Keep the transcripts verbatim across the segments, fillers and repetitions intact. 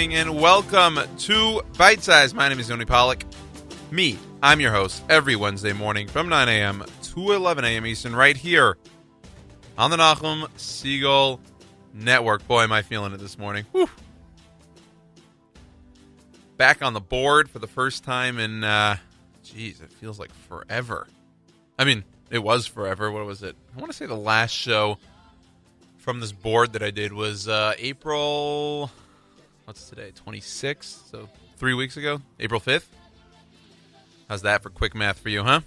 evening, and welcome to Bite Size. My name is Yoni Pollak. Me, I'm your host every Wednesday morning from nine a.m. to eleven a.m. Eastern, right here on the Nachum Segal Network. Boy, am I feeling it this morning. Whew. Back on the board for the first time in, uh, geez, it feels like forever. I mean, it was forever. What was it? I want to say the last show from this board that I did was uh, April, what's today, twenty-sixth, so three weeks ago, April fifth. How's that for quick math for you, huh?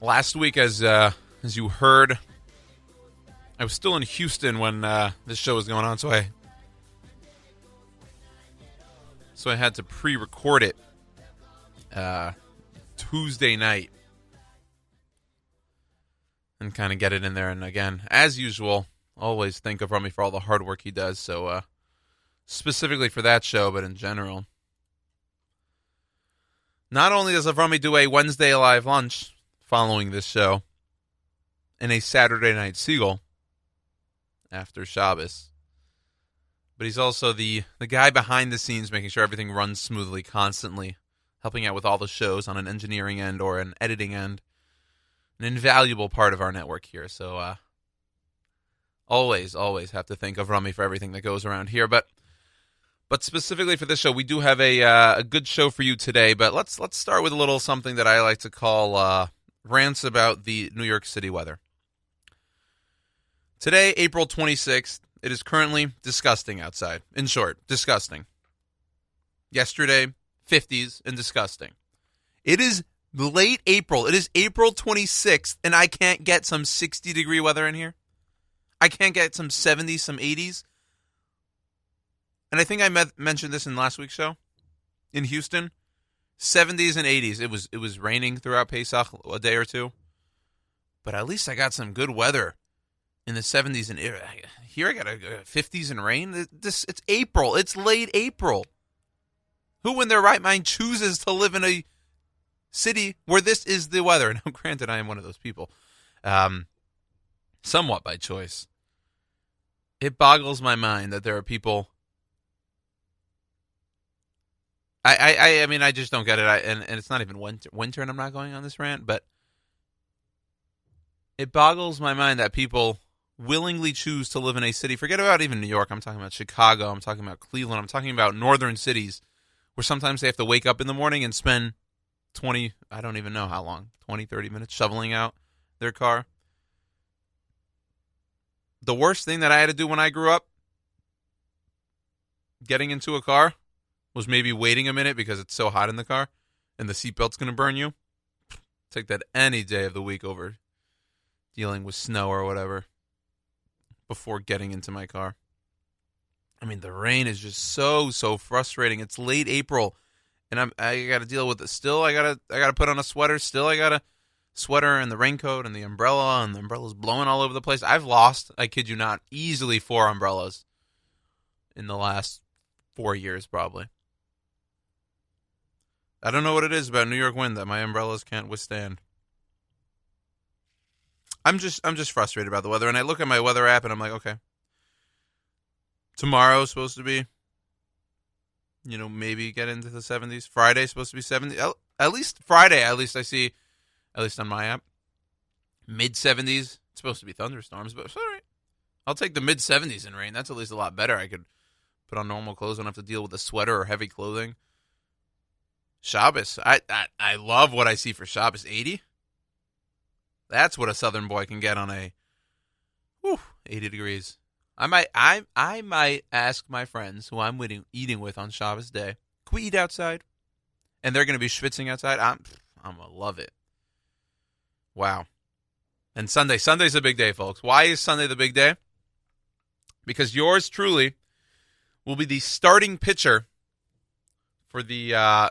Last week, as uh, as you heard, I was still in Houston when uh, this show was going on, so I, so I had to pre-record it uh, Tuesday night. And kind of get it in there. And again, as usual, always thank Avrami for all the hard work he does. So uh, specifically for that show, but in general. Not only does Avrami do a Wednesday live lunch following this show and a Saturday night Segal after Shabbos, but he's also the, the guy behind the scenes making sure everything runs smoothly constantly, helping out with all the shows on an engineering end or an editing end. An invaluable part of our network here, so uh, always, always have to thank Avrami for everything that goes around here. But, but specifically for this show, we do have a uh, a good show for you today. But let's let's start with a little something that I like to call uh, rants about the New York City weather. Today, April twenty-sixth, it is currently disgusting outside. In short, disgusting. Yesterday, fifties and disgusting. It is. Late April. It is April twenty-sixth, and I can't get some sixty-degree weather in here. I can't get some seventies, some eighties. And I think I met, mentioned this in last week's show in Houston. seventies and eighties. It was it was raining throughout Pesach a day or two. But at least I got some good weather in the seventies. And here I got a fifties and rain. This It's April. It's late April. Who in their right mind chooses to live in a city where this is the weather? Now, granted, I am one of those people, um, somewhat by choice. It boggles my mind that there are people. I, I, I mean, I just don't get it. I, and, and it's not even winter, winter, and I'm not going on this rant, but it boggles my mind that people willingly choose to live in a city. Forget about even New York. I'm talking about Chicago. I'm talking about Cleveland. I'm talking about northern cities where sometimes they have to wake up in the morning and spend twenty, I don't even know how long, twenty, thirty minutes shoveling out their car. The worst thing that I had to do when I grew up, getting into a car, was maybe waiting a minute because it's so hot in the car and the seatbelt's going to burn you. Take that any day of the week over dealing with snow or whatever before getting into my car. I mean, the rain is just so, so frustrating. It's late April. And I'm, I got to deal with it still. I got to I got to put on a sweater. Still, I got a sweater and the raincoat and the umbrella, and the umbrella's blowing all over the place. I've lost, I kid you not, easily four umbrellas in the last four years, probably. I don't know what it is about New York wind that my umbrellas can't withstand. I'm just I'm just frustrated about the weather, and I look at my weather app, and I'm like, okay, tomorrow's supposed to be, you know, maybe get into the seventies. Friday's supposed to be seventy. At least Friday, at least I see, at least on my app, mid-seventies. It's supposed to be thunderstorms, but it's all right. I'll take the mid-seventies in rain. That's at least a lot better. I could put on normal clothes. I don't have to deal with a sweater or heavy clothing. Shabbos. I, I, I love what I see for Shabbos. eighty. That's what a Southern boy can get on a, whew, eighty degrees. I might, I, I might ask my friends who I'm eating, eating with on Shabbos day, can we eat outside? And they're going to be schwitzing outside. I'm, I'm going to love it. Wow. And Sunday, Sunday's a big day, folks. Why is Sunday the big day? Because yours truly will be the starting pitcher for the uh,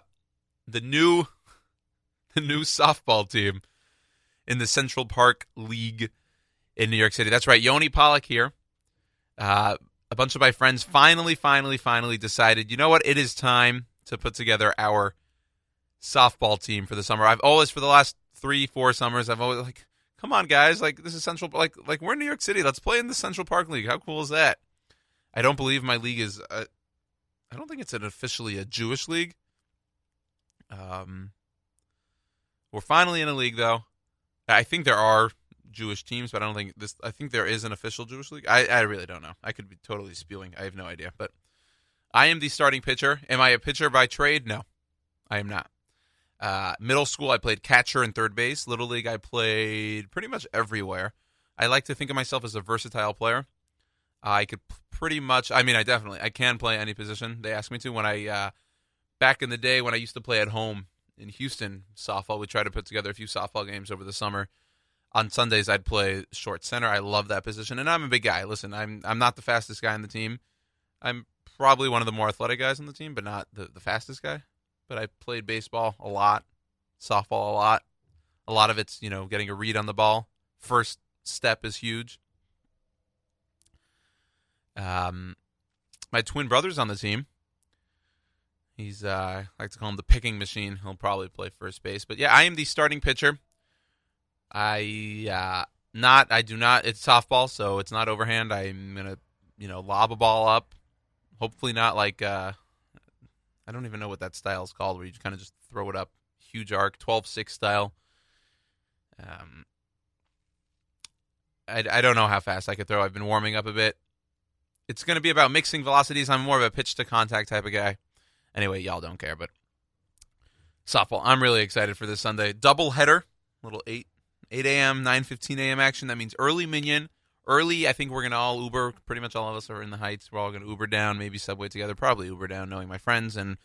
the new the new softball team in the Central Park League in New York City. That's right, Yoni Pollak here. Uh, a bunch of my friends finally, finally, finally decided, you know what, it is time to put together our softball team for the summer. I've always, for the last three, four summers, I've always like, Come on, guys. Like, this is Central. Like, like we're in New York City. Let's play in the Central Park League. How cool is that? I don't believe my league is. A, I don't think it's an officially a Jewish league. Um, we're finally in a league, though. I think there are Jewish teams, but I don't think this. I think there is an official Jewish league. I, I really don't know. I could be totally spewing. I have no idea. But I am the starting pitcher. Am I a pitcher by trade? No, I am not. Uh, middle school, I played catcher and third base. Little league, I played pretty much everywhere. I like to think of myself as a versatile player. I could pretty much, I mean, I definitely, I can play any position they ask me to. When I, uh, back in the day when I used to play at home in Houston, softball, we tried to put together a few softball games over the summer. On Sundays, I'd play short center. I love that position, and I'm a big guy. Listen, I'm I'm not the fastest guy on the team. I'm probably one of the more athletic guys on the team, but not the, the fastest guy. But I played baseball a lot, softball a lot. A lot of it's, you know, getting a read on the ball. First step is huge. Um, my twin brother's on the team. He's, uh, I like to call him the picking machine. He'll probably play first base. But, yeah, I am the starting pitcher. I uh, not, I do not, it's softball, so it's not overhand. I'm going to, you know, lob a ball up. Hopefully not like... Uh, I don't even know what that style is called, where you kind of just throw it up, huge arc, twelve six style. Um, I, I don't know how fast I could throw. I've been warming up a bit. It's going to be about mixing velocities. I'm more of a pitch-to-contact type of guy. Anyway, y'all don't care, but softball. I'm really excited for this Sunday. Double header, little eight a.m., nine fifteen a.m. action. That means early minion. Early, I think we're going to all Uber. Pretty much all of us are in the Heights. We're all going to Uber down, maybe Subway together, probably Uber down, knowing my friends. And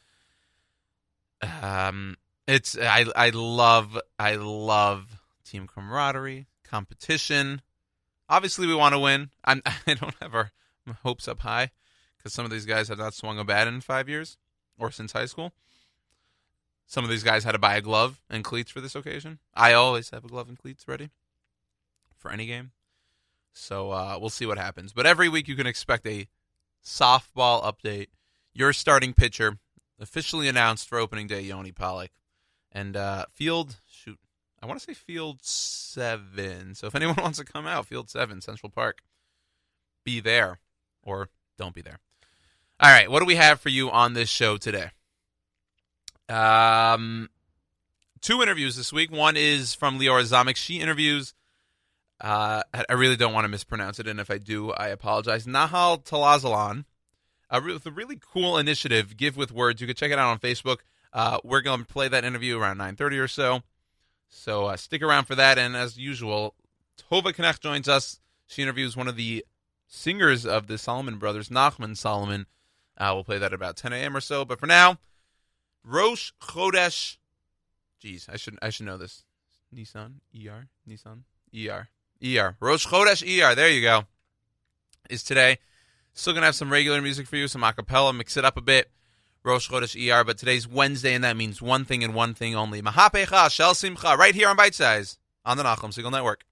um, it's I I love, I love team camaraderie, competition. Obviously, we want to win. I'm, I don't have our hopes up high because some of these guys have not swung a bat in five years or since high school. Some of these guys had to buy a glove and cleats for this occasion. I always have a glove and cleats ready for any game. So uh, we'll see what happens. But every week you can expect a softball update. Your starting pitcher, officially announced for opening day, Yoni Pollak. And uh, field, shoot, I want to say field seven. So if anyone wants to come out, field seven, Central Park, be there or don't be there. All right, what do we have for you on this show today? Um, two interviews this week. One is from Leora Zomick. She interviews... Uh, I really don't want to mispronounce it, and if I do, I apologize. Nahal Talasazan, a re- with a really cool initiative, Give with Words. You can check it out on Facebook. Uh, we're going to play that interview around nine thirty or so, so uh, stick around for that. And as usual, Tova Knecht joins us. She interviews one of the singers of the Solomon Brothers, Nachman Solomon. Uh, we'll play that at about ten a.m. or so, but for now, Rosh Chodesh. Jeez, I should, I should know this. Nissan, E R, Nissan, E R. E R. Rosh Chodesh E R. There you go. Is today. Still going to have some regular music for you, some a cappella, mix it up a bit. Rosh Chodesh E R. But today's Wednesday, and that means one thing and one thing only. Mahapecha Shel Simcha. Right here on Bite Size on the Nachum Segal Network.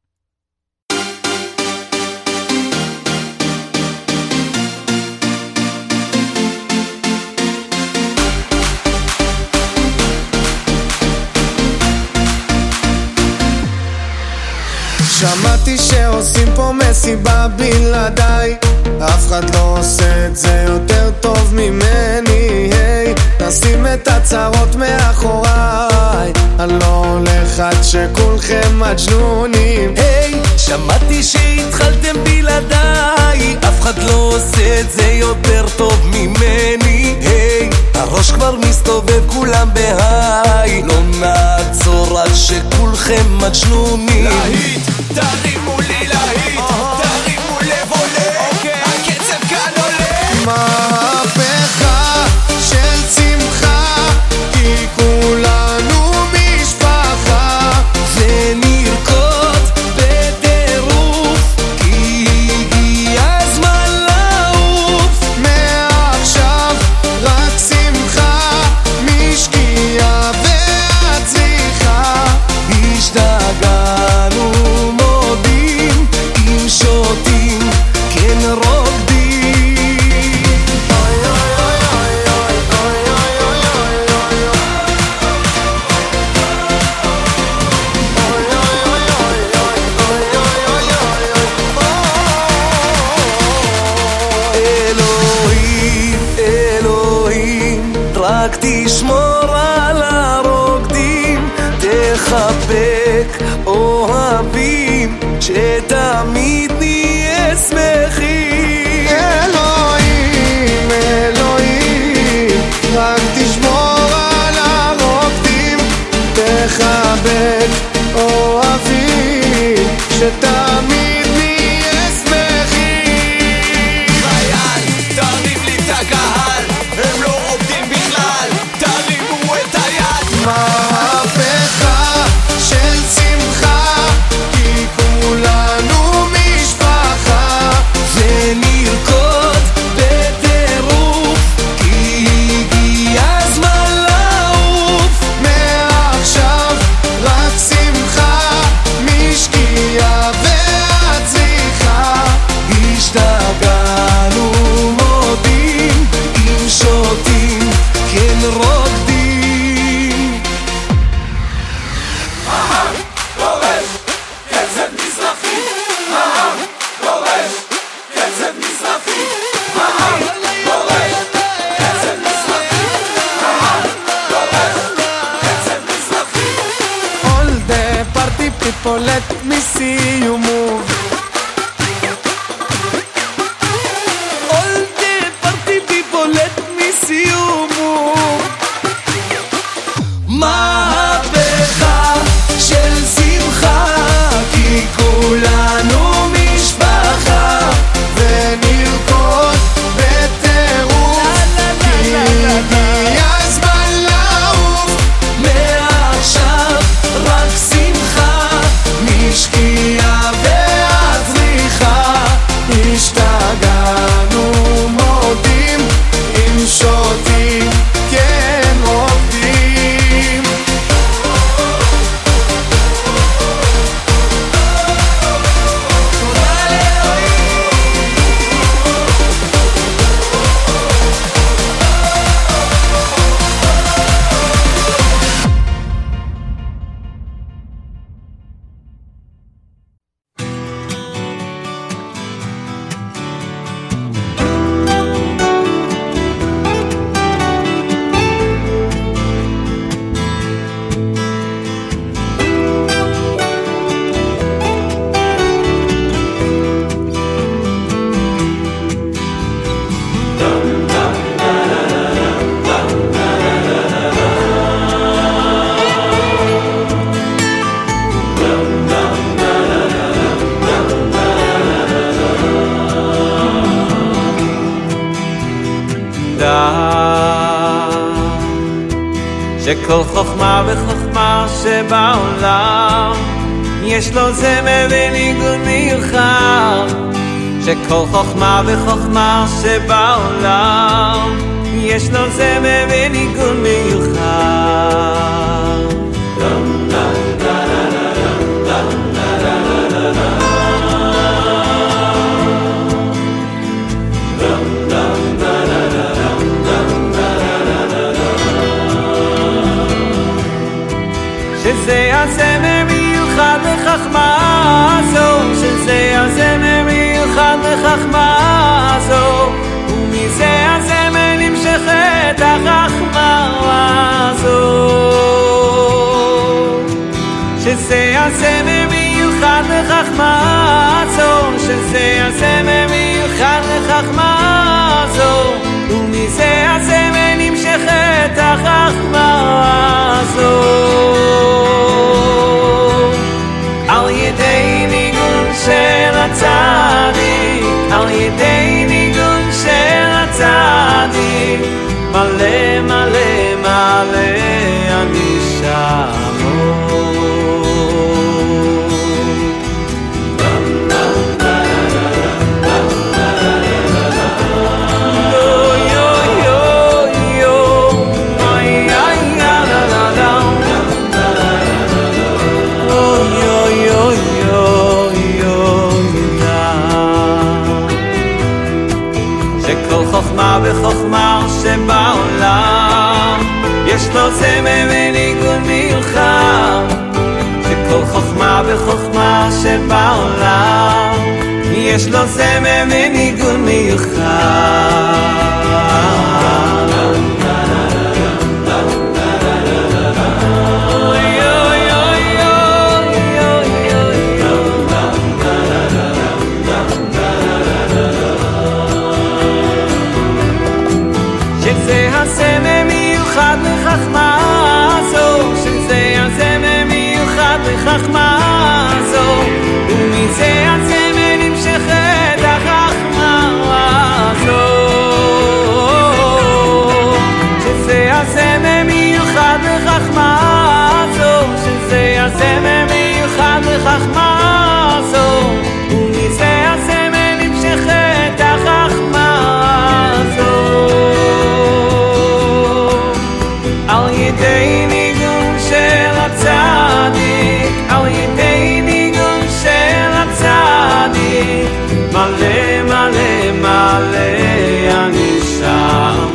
שמעתי שעושים פה מסיבה בלעדיי אף אחד לא עושה את זה יותר טוב ממני hey, נשים את הצרות מאחוריי אני לא הולך עד שכולכם מג'נונים hey, שמעתי שהתחלתם בלעדיי אף אחד לא עושה את זה יותר טוב ממני hey, הראש כבר מסתובב כולם בהיי לא נעצור עד שכולכם מג'נונים להיט תרימו לי להיט, תרימו לב עולה, הקצב כאן עולה מהפכה של צמחה, כי כולנו משפחה ונרקוד בטירוף, כי הגיע הזמן לעוף מעכשיו רק שמחה, משקיעה ועד צריכה השתגענו שותים, כן רוקדים תשמור על הרוקדים, תחבק אוהבים, שתמיד נהיה שמחים. אלוהים, אלוהים, רק תשמור על הרוקדים, תחבק אוהבים, שתמיד כל חוכמה וחוכמה שבעולם יש לו זמר וניגון נרחב, שכל חוכמה וחוכמה שבעולם יש לו זמר וניגון נרחב. דום דום דום דום דום דום דום שזה הזמר מיוחד לחכמה הזו, שזה הזמר מיוחד לחכמה הזו, ומזה הזמר נמשכת החכמה הזו, שזה הזמר מיוחד לחכמה הזו, שזה הזמר מיוחד לחכמה הזו, ומזה הזמר נמשכת החכמה הזו. של הצדיק, על ידי ניגון של הצדיק, מלא מלא מלא אני שלום. וחוכמה שבעולם יש לו זמר וניגון מיוחד, שכל חוכמה וחוכמה שבעולם יש לו זמר וניגון מיוחד. ידי ניגון של הצדיק, על ידי ניגון של הצדיק, מלא מלא מלא אני שלום.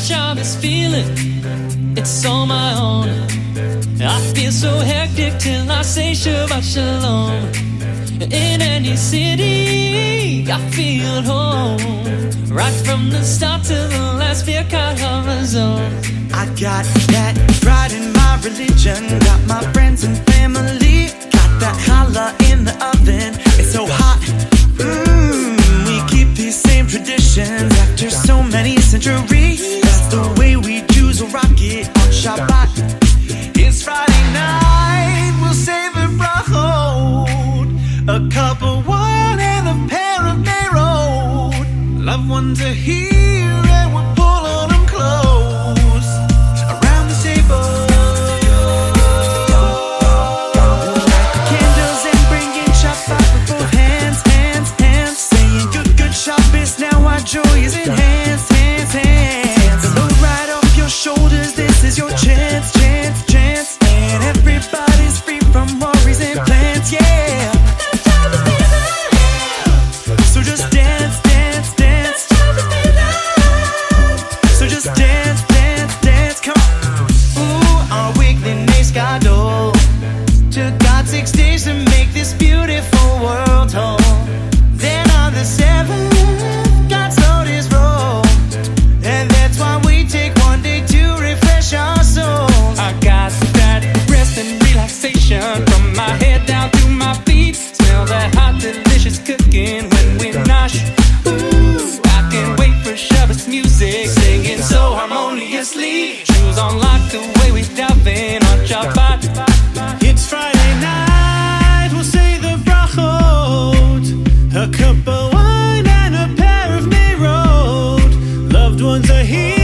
capture this feeling, it's on my own. I feel so hectic till I say Shabbat Shalom. In any city, I feel at home. Right from the start to the last Birkat Hamazon. I got that pride in my religion, got my friends and family, got that challah in the oven. It's so hot. Mmm, we keep these same traditions after so many centuries. That's the way we Jews will rock it on Shabbat. It's Friday night, we'll save it brachot, a cup of wine and a pair of Meirot. Loved ones are here and we'll pull on them close around the table. Joy is in hands, hands, hands. The load right off your shoulders. This is your chance, chance, chance. And everybody's free from worries and plans, yeah. So just dance, dance, dance. So just dance, dance, dance. Come on. Ooh, our weekly names got old. Took God six days to make this beautiful world whole. Then on the seventh, from my head down to my feet, smell that hot, delicious cooking when we nosh. Ooh, I can't wait for Shabbos music, singing so harmoniously. Shoes on lock, the way we dive in on Shabbat. It's Friday night, we'll say the brachot, a cup of wine and a pair of Meirot. Loved ones are here.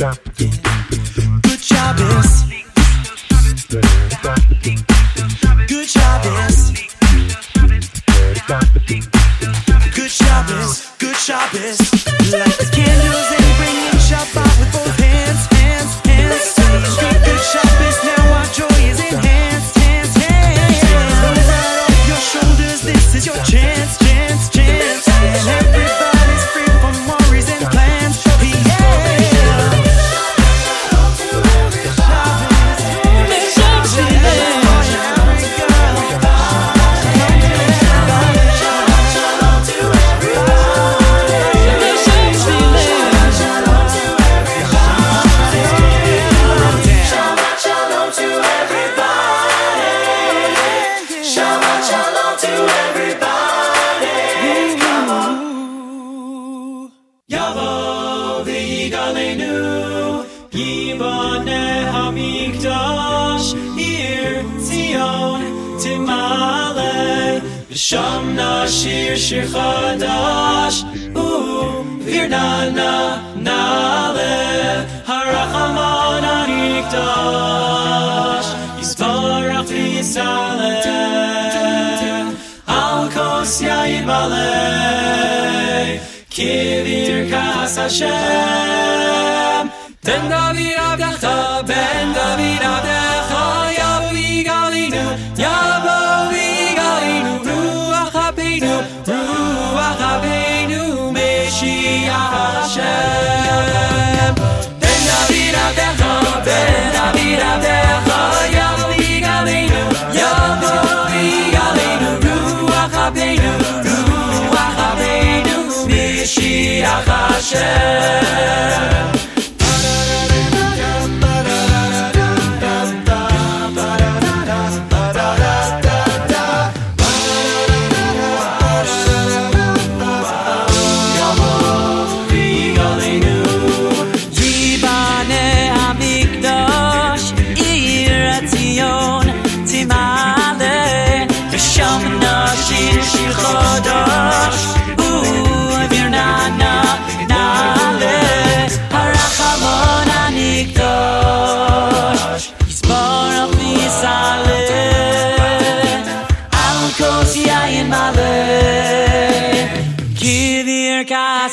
Come on.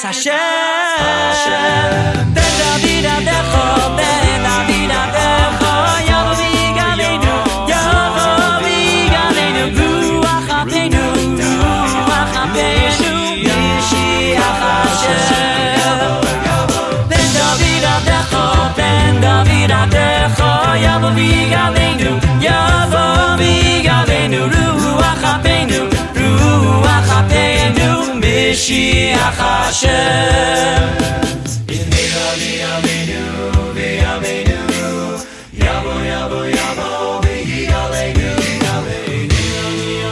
Paz Hashem. Te David Adejo, te David Adejo. Yavo vigalenu, Yavo vigalenu, Ruach Hapeinu, Ruach Hapeinu, Mashiach Hashem. Yinira vigalenu, vigalenu, Yavo Yavo Yavo vigalenu, Yinira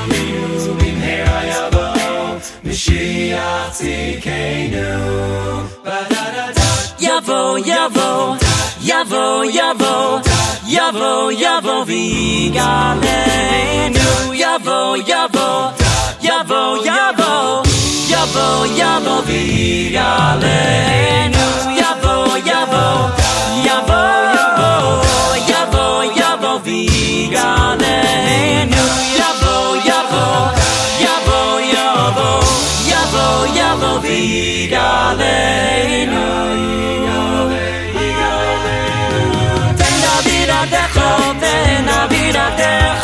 vigalenu, bimhera Yavo, Mashiach Tzidkenu. Yavo Yavo, Yavo Yavo. Yavo, Yavo, Vigalenu. Yavo, Yavo, Yavo, Yavo. Yavo, Yavo, Vigalenu. Yavo, Yavo, Yavo, Yavo. Yavo, Yavo, Vigalenu. Yavo, Yavo, Yavo, Yavo. Yavo, Yavo, Vigalenu. Then I'll be that there,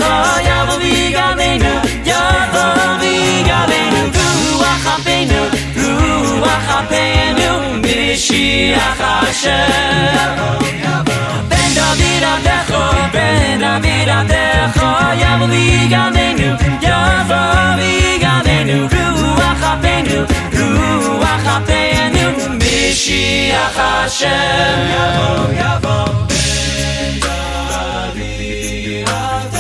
Yavo Vigalenu, Yavo Vigalenu, Ruach Hapeinu, Ruach Hapeinu, Mashiach Hashem. Then I'll be that there, then I'll be that there, Yavo Vigalenu, Yavo Vigalenu, Ruach Hapeinu, Ruach Hapeinu, Mashiach Hashem. Yavo, Yavo. Yavo, Yavo, Ben David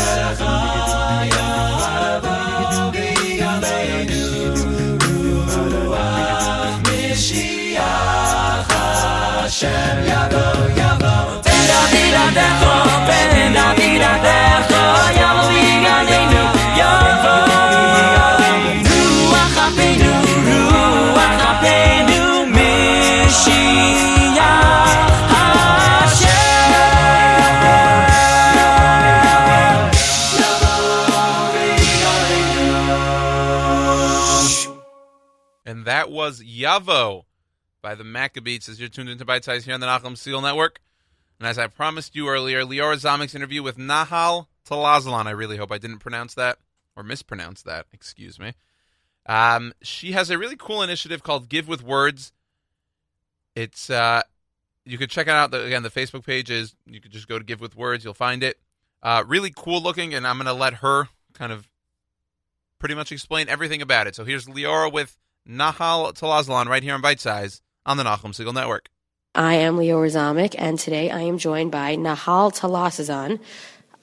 Adecho, Ben David Adecho, Yavo Vigalenu, Yavo, Ruach Hapeinu, Ruach Hapeinu, Mashiach Hashem. And that was Yavo by the Maccabees, as you're tuned into Bite Size here on the Nachum Segal Network. And as I promised you earlier, Leora Zomick's interview with Nahal Talasazan. I really hope I didn't pronounce that, or mispronounce that, excuse me. Um, she has a really cool initiative called Give with Words. It's, uh, you could check it out. The, again, the Facebook page is, you could just go to Give with Words, you'll find it. Uh, really cool looking, and I'm going to let her kind of pretty much explain everything about it. So here's Leora with Nahal Talasazan right here on Bite Size on the Nachum Segal Network. I am Leora Zomick, and today I am joined by Nahal Talasazan.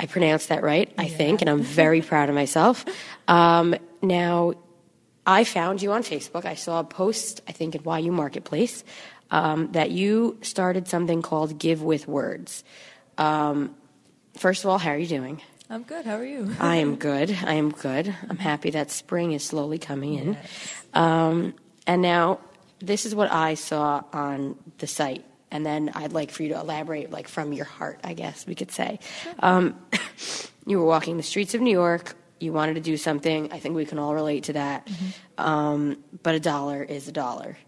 I pronounced that right, I yeah. think, and I'm very proud of myself. Um, now, I found you on Facebook. I saw a post, I think, at Y U Marketplace, um, that you started something called Give with Words. Um, first of all, how are you doing? I'm good. How are you? I am good. I am good. I'm happy that spring is slowly coming in. Yes. Um, and now... This is what I saw on the site, and then I'd like for you to elaborate, like, from your heart, I guess we could say. Sure. Um, you were walking the streets of New York. You wanted to do something. I think we can all relate to that. Mm-hmm. Um, but a dollar is a dollar.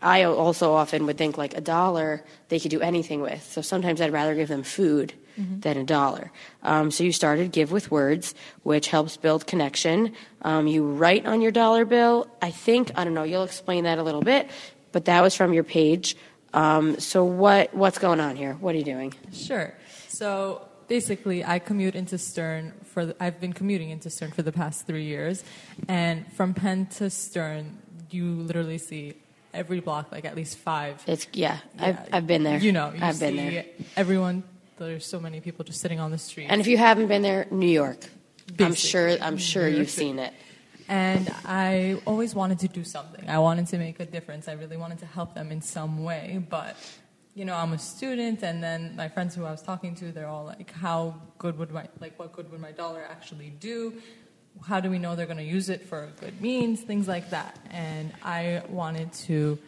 I also often would think, like, a dollar they could do anything with. So sometimes I'd rather give them food mm-hmm. than a dollar. Um, so you started Give with Words, which helps build connection. Um, you write on your dollar bill, I think. I don't know. You'll explain that a little bit. But that was from your page. Um, so what what's going on here? What are you doing? Sure. So basically, I commute into Stern. for the, I've been commuting into Stern for the past three years. And from Penn to Stern, you literally see... every block, like at least five. It's yeah, yeah. I've I've been there. You know, you I've see been there. Everyone, there's so many people just sitting on the street. And if you haven't been there, New York. Basically. I'm sure. I'm sure you've seen it. And I always wanted to do something. I wanted to make a difference. I really wanted to help them in some way. But you know, I'm a student, and then my friends who I was talking to, they're all like, "How good would my like what good would my dollar actually do? How do we know they're going to use it for good means?" Things like that. And I wanted to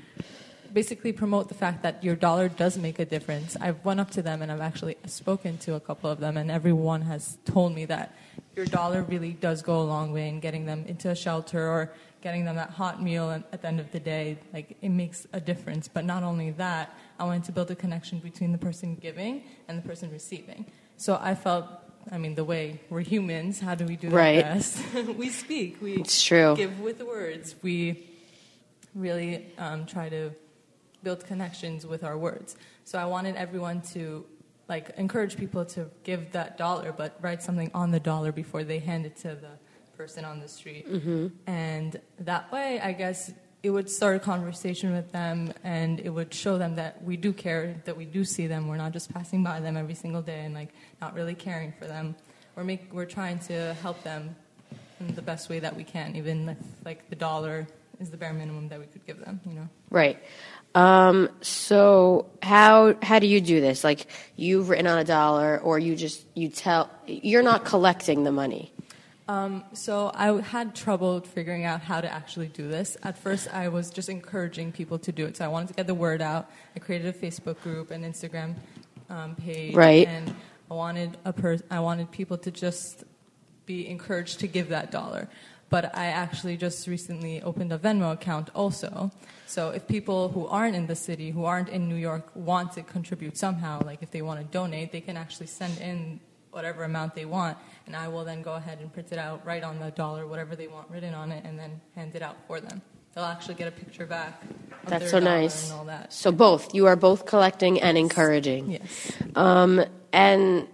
basically promote the fact that your dollar does make a difference. I've went up to them and I've actually spoken to a couple of them, and everyone has told me that your dollar really does go a long way in getting them into a shelter or getting them that hot meal at the end of the day. Like, it makes a difference. But not only that, I wanted to build a connection between the person giving and the person receiving. So I felt, I mean, the way we're humans, how do we do right. that best? We speak. We it's true. Give with words. We really um, try to build connections with our words. So I wanted everyone to, like, encourage people to give that dollar, but write something on the dollar before they hand it to the person on the street. Mm-hmm. And that way, I guess, it would start a conversation with them, and it would show them that we do care, that we do see them. We're not just passing by them every single day and, like, not really caring for them. We're make, we're trying to help them in the best way that we can, even if, like, the dollar is the bare minimum that we could give them, you know? Right. Um, so how how do you do this? Like, you've written on a dollar, or you just, you tell, you're not collecting the money. Um, so I had trouble figuring out how to actually do this. At first, I was just encouraging people to do it. So I wanted to get the word out. I created a Facebook group and Instagram um, page, right. and I wanted a per- I wanted people to just be encouraged to give that dollar. But I actually just recently opened a Venmo account also. So if people who aren't in the city, who aren't in New York, want to contribute somehow, like if they want to donate, they can actually send in whatever amount they want, and I will then go ahead and print it out, write on the dollar whatever they want written on it, and then hand it out for them. They'll actually get a picture back of That's their so dollar nice. And all that. So both. You are both collecting yes. and encouraging. Yes. Um, and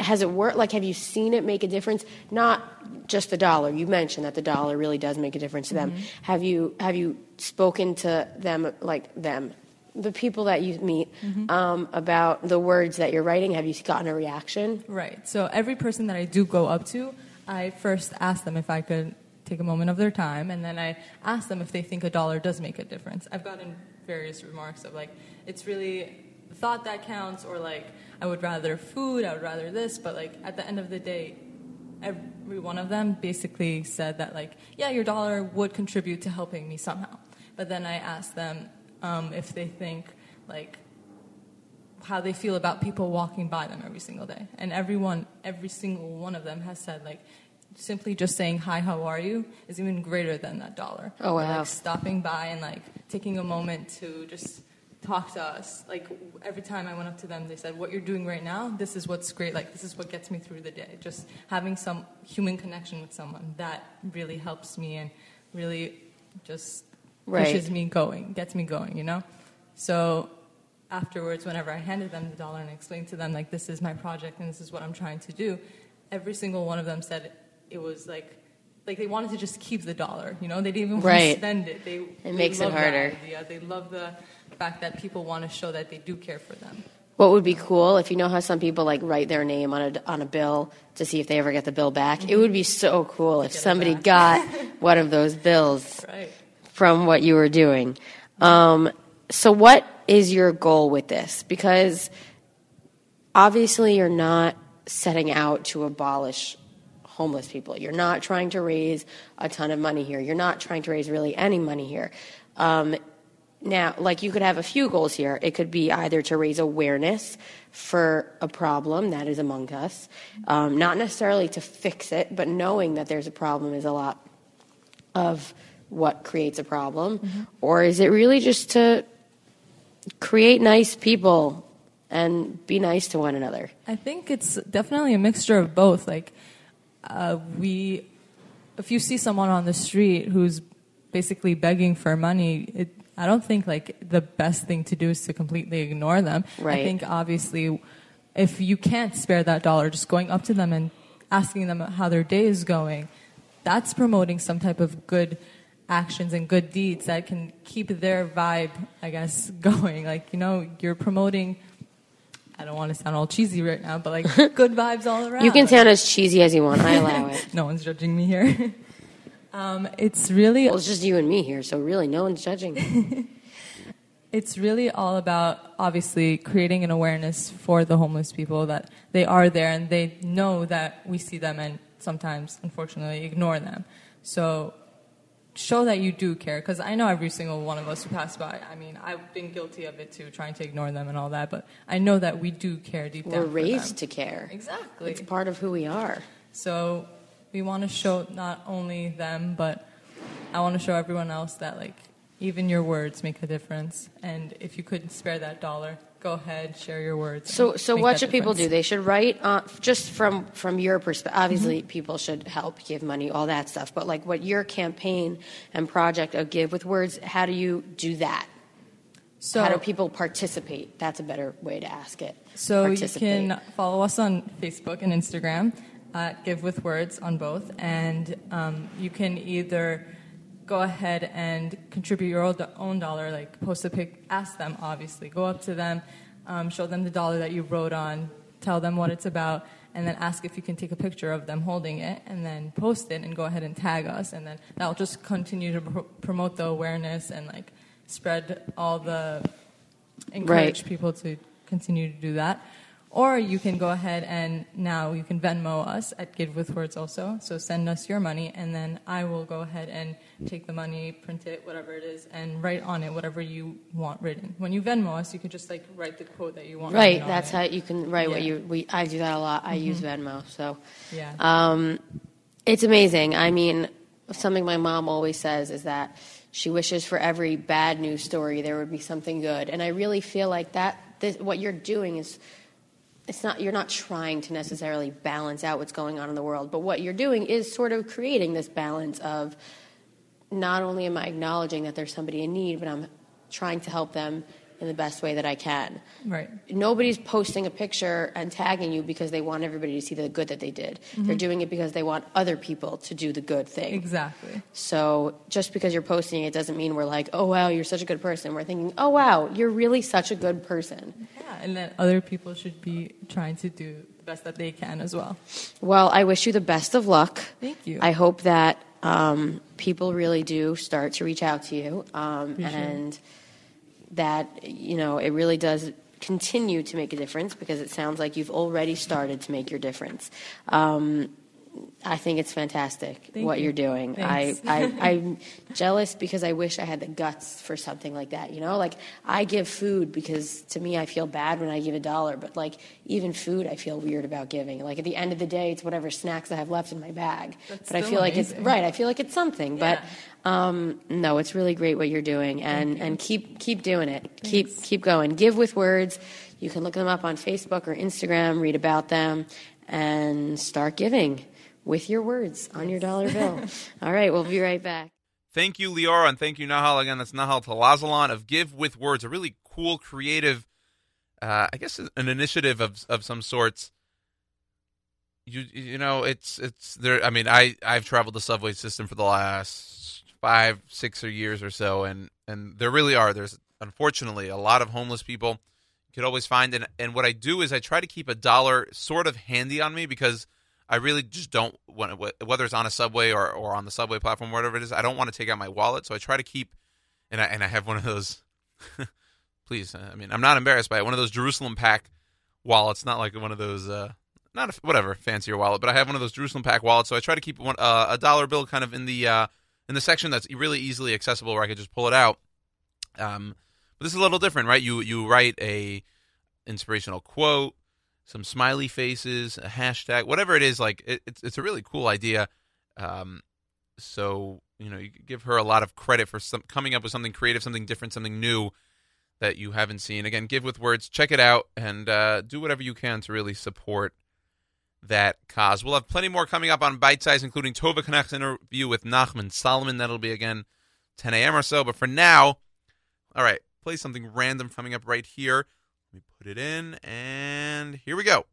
has it worked? Like, have you seen it make a difference? Not just the dollar. You mentioned that the dollar really does make a difference to them. Mm-hmm. Have you have you spoken to them, like them, the people that you meet, mm-hmm. um, about the words that you're writing? Have you gotten a reaction? Right. So every person that I do go up to, I first ask them if I could take a moment of their time, and then I ask them if they think a dollar does make a difference. I've gotten various remarks of, like, it's really thought that counts, or, like, I would rather food, I would rather this, but, like, at the end of the day, every one of them basically said that, like, yeah, your dollar would contribute to helping me somehow. But then I asked them, Um, if they think, like, how they feel about people walking by them every single day. And everyone, every single one of them has said, like, simply just saying, hi, how are you, is even greater than that dollar. Oh, wow. Or, like, stopping by and, like, taking a moment to just talk to us. Like, every time I went up to them, they said, what you're doing right now, this is what's great. Like, this is what gets me through the day. Just having some human connection with someone, that really helps me and really just... Right. Pushes me going, gets me going, you know? So afterwards, whenever I handed them the dollar and explained to them, like, this is my project and this is what I'm trying to do, every single one of them said it was like, like they wanted to just keep the dollar, you know? They didn't even want right. to spend it. They, it they makes it harder. That idea. They love the fact that people want to show that they do care for them. What would be cool, if you know how some people, like, write their name on a, on a bill to see if they ever get the bill back, mm-hmm. it would be so cool if somebody got one of those bills. Right. From what you were doing. Um, so what is your goal with this? Because obviously you're not setting out to abolish homeless people. You're not trying to raise a ton of money here. You're not trying to raise really any money here. Um, now, like, you could have a few goals here. It could be either to raise awareness for a problem that is among us, um, not necessarily to fix it, but knowing that there's a problem is a lot of... what creates a problem, mm-hmm. or is it really just to create nice people and be nice to one another? I think it's definitely a mixture of both. Like, uh, we, if you see someone on the street who's basically begging for money, it, I don't think, like, the best thing to do is to completely ignore them. Right. I think, obviously, if you can't spare that dollar, just going up to them and asking them how their day is going, that's promoting some type of good actions and good deeds that can keep their vibe, I guess, going. Like, you know, you're promoting, I don't want to sound all cheesy right now, but, like, good vibes all around. You can sound as cheesy as you want. I allow it. No one's judging me here. Um, it's really... Well, it's just you and me here, so really no one's judging. It's really all about, obviously, creating an awareness for the homeless people that they are there and they know that we see them and sometimes, unfortunately, ignore them. So... show that you do care, because I know every single one of us who pass by, I mean, I've been guilty of it too, trying to ignore them and all that, but I know that we do care deep down. We're raised to care. Exactly. It's part of who we are. So we want to show not only them, but I want to show everyone else that, like, even your words make a difference. And if you couldn't spare that dollar, go ahead, share your words. So, so what should difference. people do? They should write, uh, just from, from your perspective. Obviously, mm-hmm. people should help, give money, all that stuff. But like, what your campaign and project of Give with Words, how do you do that? So, how do people participate? That's a better way to ask it. So you can follow us on Facebook and Instagram at Give with Words on both, and um, you can either go ahead and contribute your own dollar, like post a pic, ask them, obviously. Go up to them, um, show them the dollar that you wrote on, tell them what it's about, and then ask if you can take a picture of them holding it, and then post it and go ahead and tag us, and then that'll just continue to pr- promote the awareness and, like, spread all the... encourage right. people to continue to do that. Or you can go ahead and now you can Venmo us at Give With Words also. So send us your money, and then I will go ahead and take the money, print it, whatever it is, and write on it whatever you want written. When you Venmo us, you can just, like, write the quote that you want. Right, on that's it. How you can write yeah. what you... We, I do that a lot. I mm-hmm. use Venmo, so... Yeah. Um, it's amazing. I mean, something my mom always says is that she wishes for every bad news story there would be something good. And I really feel like that... This, what you're doing is... It's not, you're not trying to necessarily balance out what's going on in the world, but what you're doing is sort of creating this balance of not only am I acknowledging that there's somebody in need, but I'm trying to help them in the best way that I can. Right. Nobody's posting a picture and tagging you because they want everybody to see the good that they did. Mm-hmm. They're doing it because they want other people to do the good thing. Exactly. So just because you're posting it doesn't mean we're like, oh, wow, you're such a good person. We're thinking, oh, wow, you're really such a good person. Yeah, and that other people should be trying to do the best that they can as well. Well, I wish you the best of luck. Thank you. I hope that um, people really do start to reach out to you. Um, and. It. That, you know, it really does continue to make a difference, because it sounds like you've already started to make your difference. Um, I think it's fantastic Thank what you. You're doing. I, I, I'm jealous because I wish I had the guts for something like that, you know? Like, I give food because, to me, I feel bad when I give a dollar. But, like, even food I feel weird about giving. Like, at the end of the day, it's whatever snacks I have left in my bag. That's but I feel amazing. Like it's... Right, I feel like it's something. Yeah. But... Um, no, it's really great what you're doing, and, and keep keep doing it. Thanks. Keep keep going. Give with Words. You can look them up on Facebook or Instagram, read about them, and start giving with your words on your dollar bill. All right, we'll be right back. Thank you, Leora, and thank you, Nahal. Again, that's Nahal Talasazan of Give with Words, a really cool, creative, uh, I guess, an initiative of of some sorts. You you know, it's it's there. I mean, I I've traveled the subway system for the last five, six or years or so, and, and there really are. There's, unfortunately, a lot of homeless people you could always find. And, and what I do is I try to keep a dollar sort of handy on me, because I really just don't want to, whether it's on a subway or, or on the subway platform, whatever it is, I don't want to take out my wallet. So I try to keep, and I, and I have one of those, please, I mean, I'm not embarrassed by it, one of those Jerusalem Pack wallets, not like one of those, uh, not a, whatever, fancier wallet, but I have one of those Jerusalem Pack wallets. So I try to keep one, uh, a dollar bill kind of in the, uh, in the section that's really easily accessible, where I could just pull it out. Um, but this is a little different, right? You you write a inspirational quote, some smiley faces, a hashtag, whatever it is. Like it, it's it's a really cool idea. Um, so you know, you give her a lot of credit for some, coming up with something creative, something different, something new that you haven't seen. Again, Give with Words. Check it out, and uh, do whatever you can to really support that cause. We'll have plenty more coming up on Bite Size, including Tova Knecht's interview with Nachman Solomon. That'll be, again, ten a.m. or so. But for now, all right, play something random coming up right here. Let me put it in, and here we go.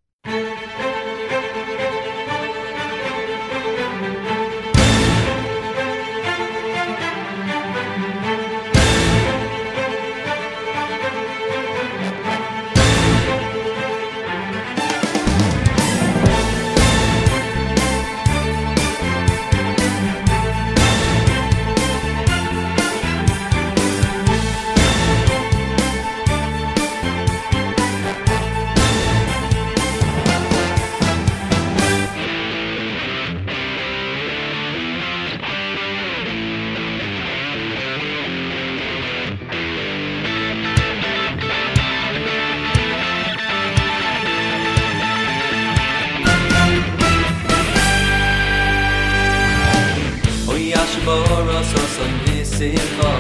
simcha,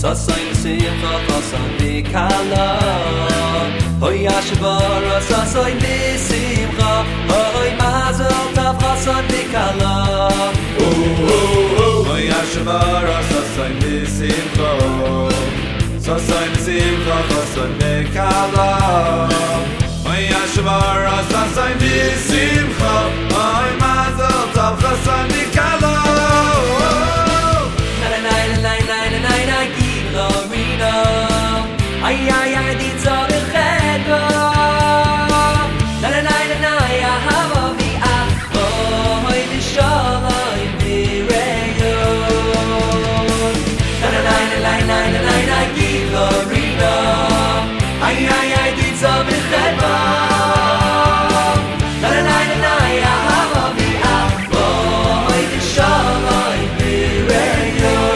sasain simcha, sasain vikala. Hoy ashvara, sasain simcha, hoy mazal tov, sasain vikala. Oh oh oh, hoy ashvara, sasain simcha, sasain simcha, sasain vikala. Hoy ashvara, sasain simcha, hoy mazal tov, sasain vikala. Ay ay ay di tzarich ego La la la la la ya hava vi acho Hoy di shalai vi reyon La la la la la la la la la Gilorina Ay ay ay di tzarich ego La la la la la ya hava vi acho Hoy di shalai vi reyon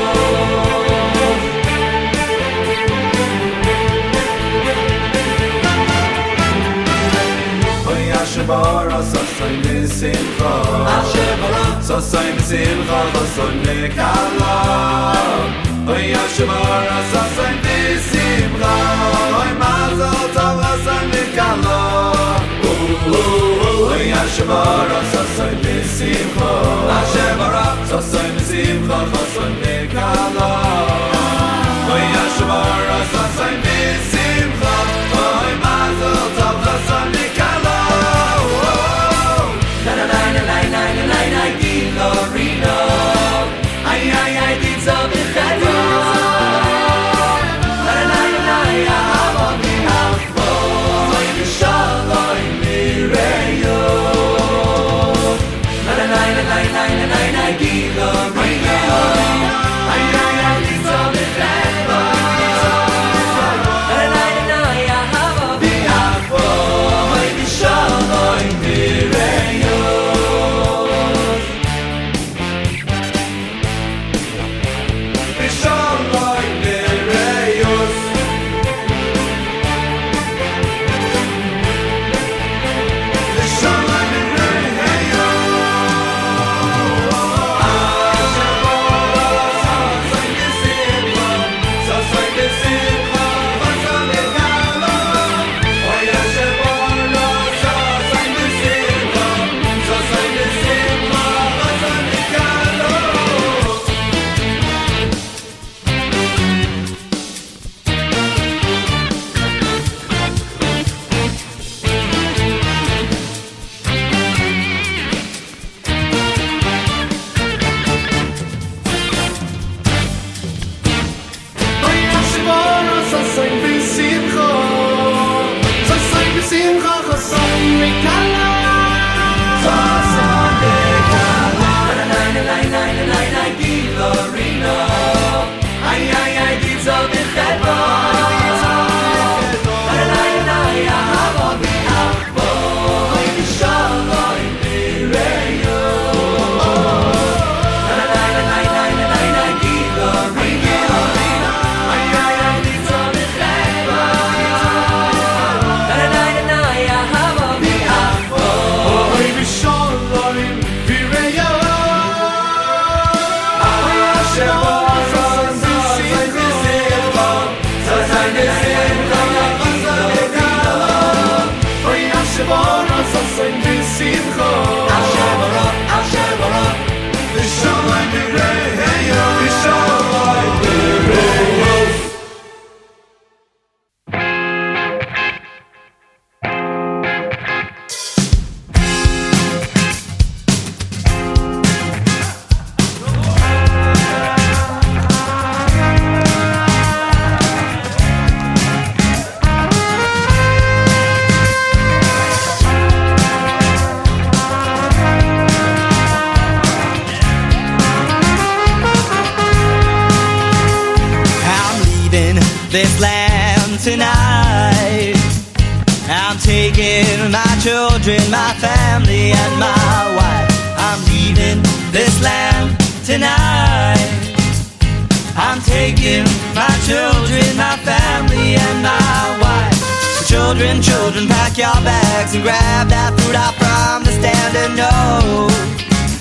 Ashvara sasain simcha, Ashvara sasain simcha, sasain lekala. Oy Ashvara sasain simcha, oy mazal tov, sasain lekala. Oh oh, oy Ashvara sasain simcha, Ashvara sasain simcha, sasain lekala. Oy Ashvara sasain simcha, oy mazal tov, sasain lekala. Lorena ay ay ay did some in that la la la ya on the house boy you shall I me rayo la la la la la la la did Lorena ay ay ay did some in that la la la ya on the house boy you shall I me rayo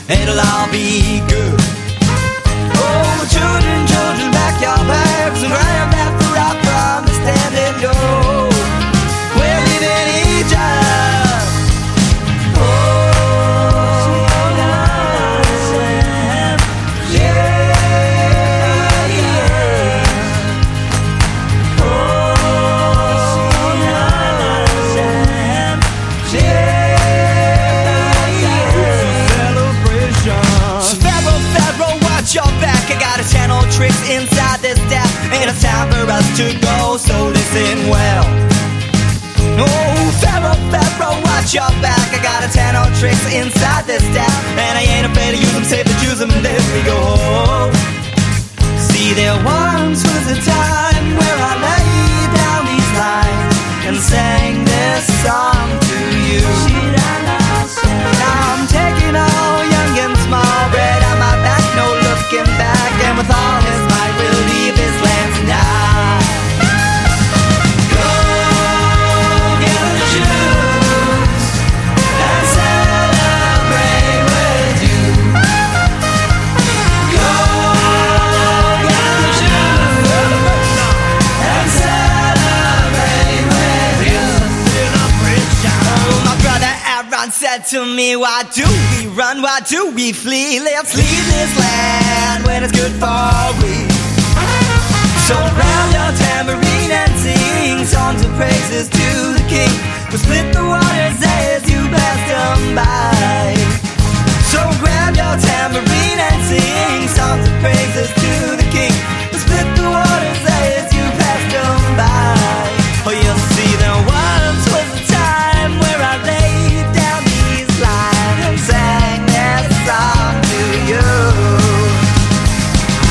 It'll all be good. Oh, children. your bags and ran after I promised and it goes. We're leaving Egypt. Oh, yeah, yeah. Oh, yeah. Pharaoh, Pharaoh, watch your back. I got a channel tricks inside this death. Ain't a time for us to go, so listen well. Oh, Pharaoh, Pharaoh, watch your back. I got a channel tricks inside this death. And I ain't afraid to use them, save to use them, and then we go home. See, there once was a time where I laid down these lines and sang this song to you. Now I'm taking all young and small bread on my back, no looking back. And with all his might, we'll leave his land tonight. Said to me, why do we run, why do we flee? Let's leave this land when it's good for we. So round your tambourine and sing songs of praises to the king. We'll split the waters as you pass them by. So grab your tambourine and sing songs of praises to the king. We'll split the waters as you pass them by. Oh, you'll see there once was a time where I lay and sang that song to you.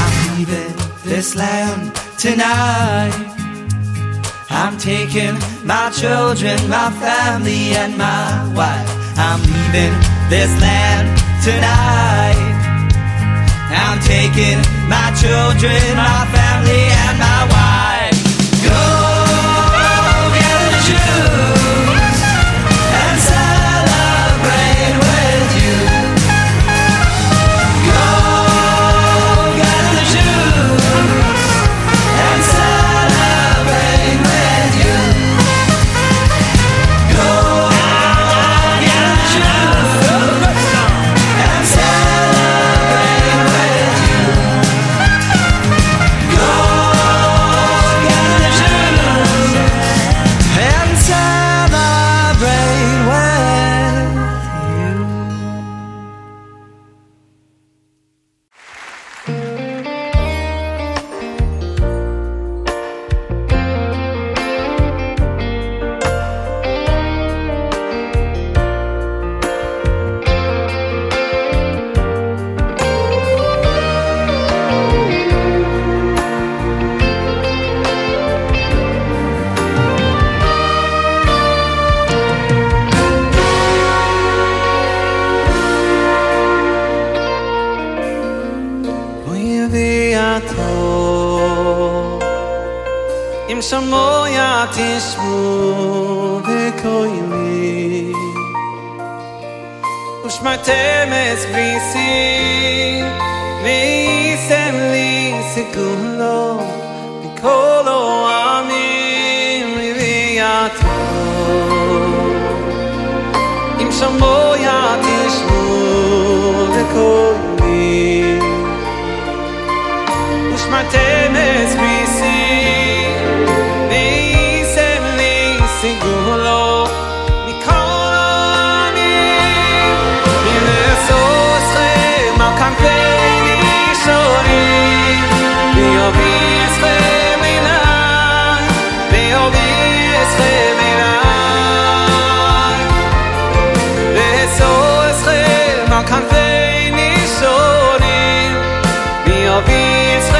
I'm leaving this land tonight. I'm taking my children, my family, and my wife. I'm leaving this land tonight. I'm taking my children, my family, and my wife. Go get the Jews and celebrate. Be a beast,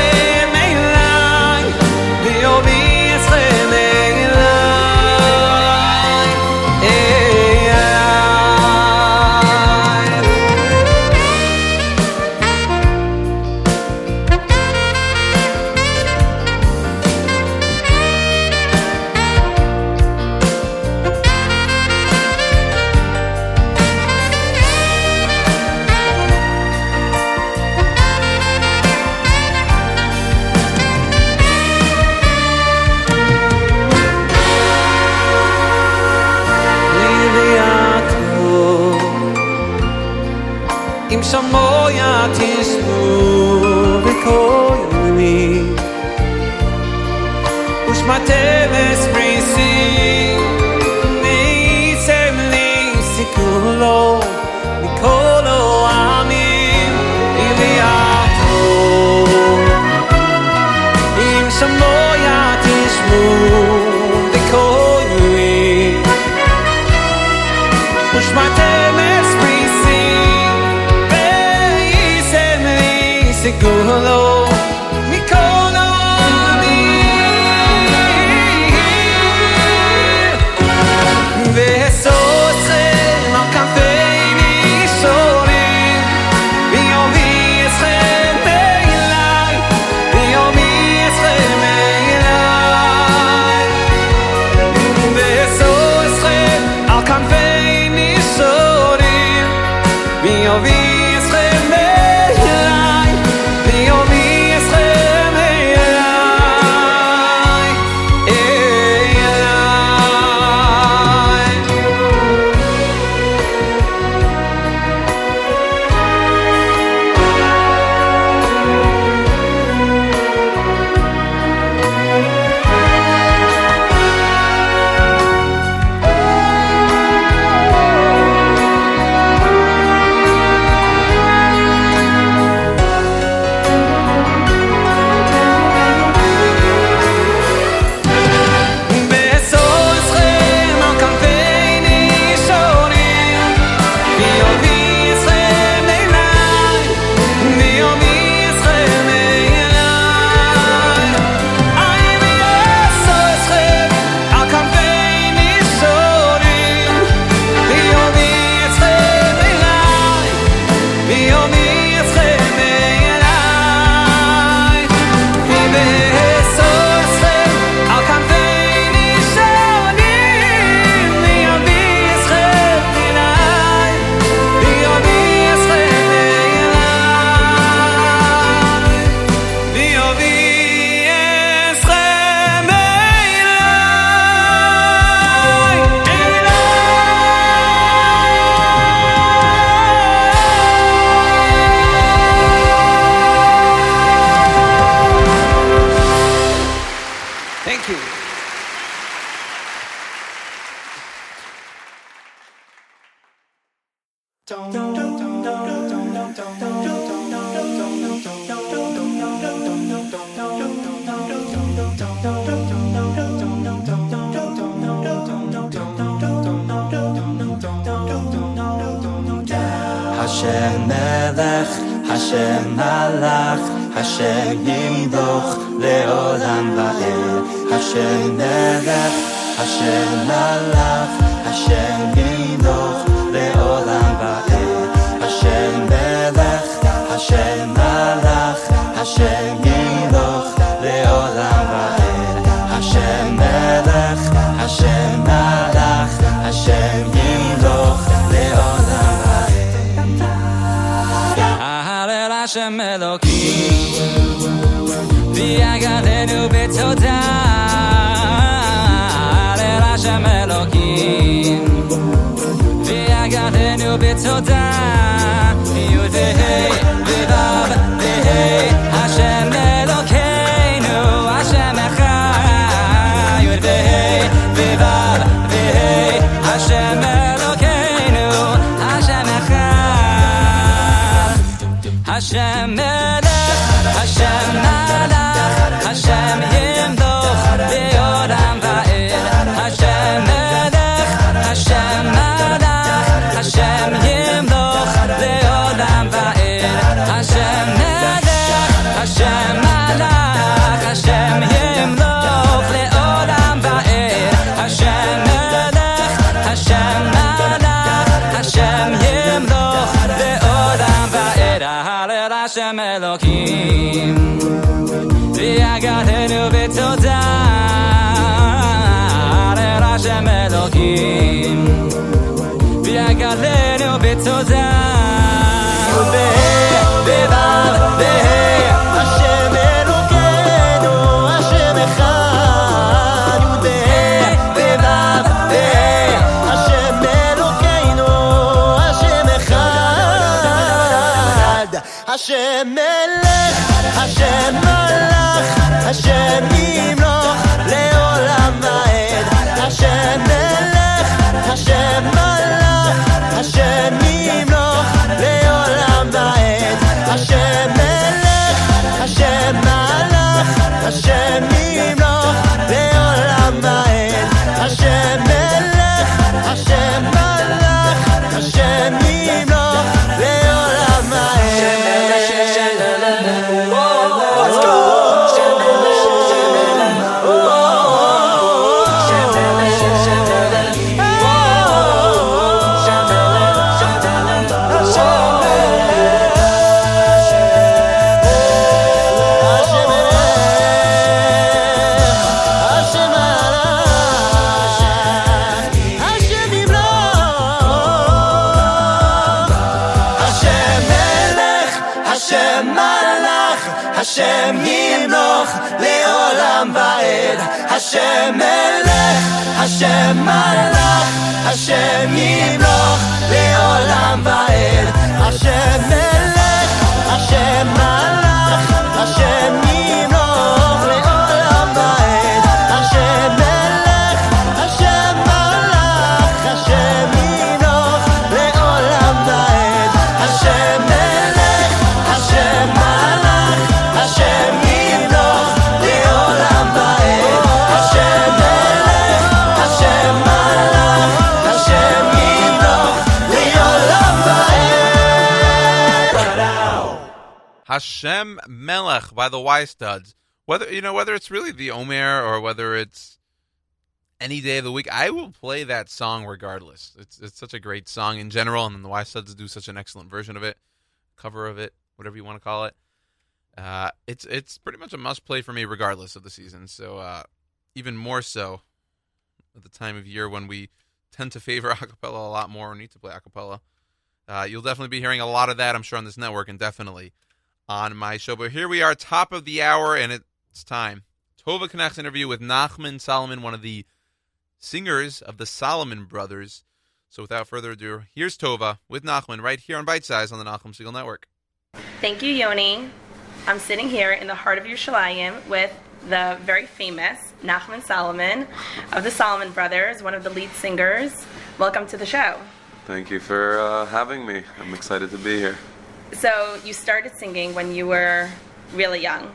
שמויה תשמעו וקויני ושמעתם אספריסים מעצם לי סיכולו מכל העמים אליעתו אם שמויה תשמעו וקויני ושמעתם Golo Mikolo mi Vesose ma caffeini soli Io mi estremela Io mi estremela Vesose al caffeini soli Io vi Hashem Melech, Hashem Malach, Hashem Yimloch, Leolam Va'ed. Hashem Melech, Hashem Malach, Hashem Yimloch, Leolam Va'ed. Hashem Melech, Hashem Malach, Hashem Yimloch, Leolam Va'ed. Hashem Melech, Hashem Malach, Hashem Yimloch, Leolam Va'ed. Hashem Melech by the Y-Studs. Whether you know whether it's really the Omer or whether it's any day of the week, I will play that song regardless. It's it's such a great song in general, and then the Y-Studs do such an excellent version of it, cover of it, whatever you want to call it. Uh, it's it's pretty much a must play for me regardless of the season. So uh, even more so at the time of year when we tend to favor acapella a lot more, or need to play acapella. Uh, you'll definitely be hearing a lot of that, I'm sure, on this network, and definitely on my show. But here we are, top of the hour, and it's time. Tova Knecht's interview with Nachman Solomon, one of the singers of the Solomon Brothers. So without further ado, here's Tova with Nachman right here on Bite Size on the Nachum Segal Network. Thank you, Yoni. I'm sitting here in the heart of Yerushalayim with the very famous Nachman Solomon of the Solomon Brothers, one of the lead singers. Welcome to the show. Thank you for uh, having me. I'm excited to be here. So you started singing when you were really young.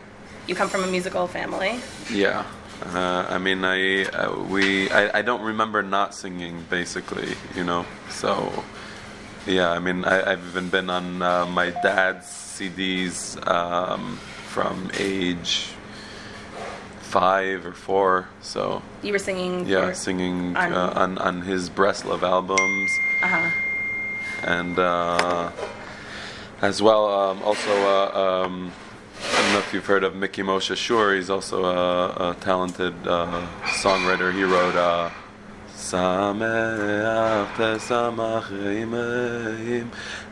You come from a musical family. Yeah, uh, I mean, I uh, we I, I don't remember not singing, basically, you know. So yeah, I mean, I, I've even been on uh, my dad's C Ds um, from age five or four. So you were singing. Yeah, singing on uh, on, on his Breslov albums. Uh-huh. And, uh huh. And. As well, um, also, uh, um, I don't know if you've heard of Mickey Moshe Shur. He's also a, a talented uh, songwriter. He wrote uh,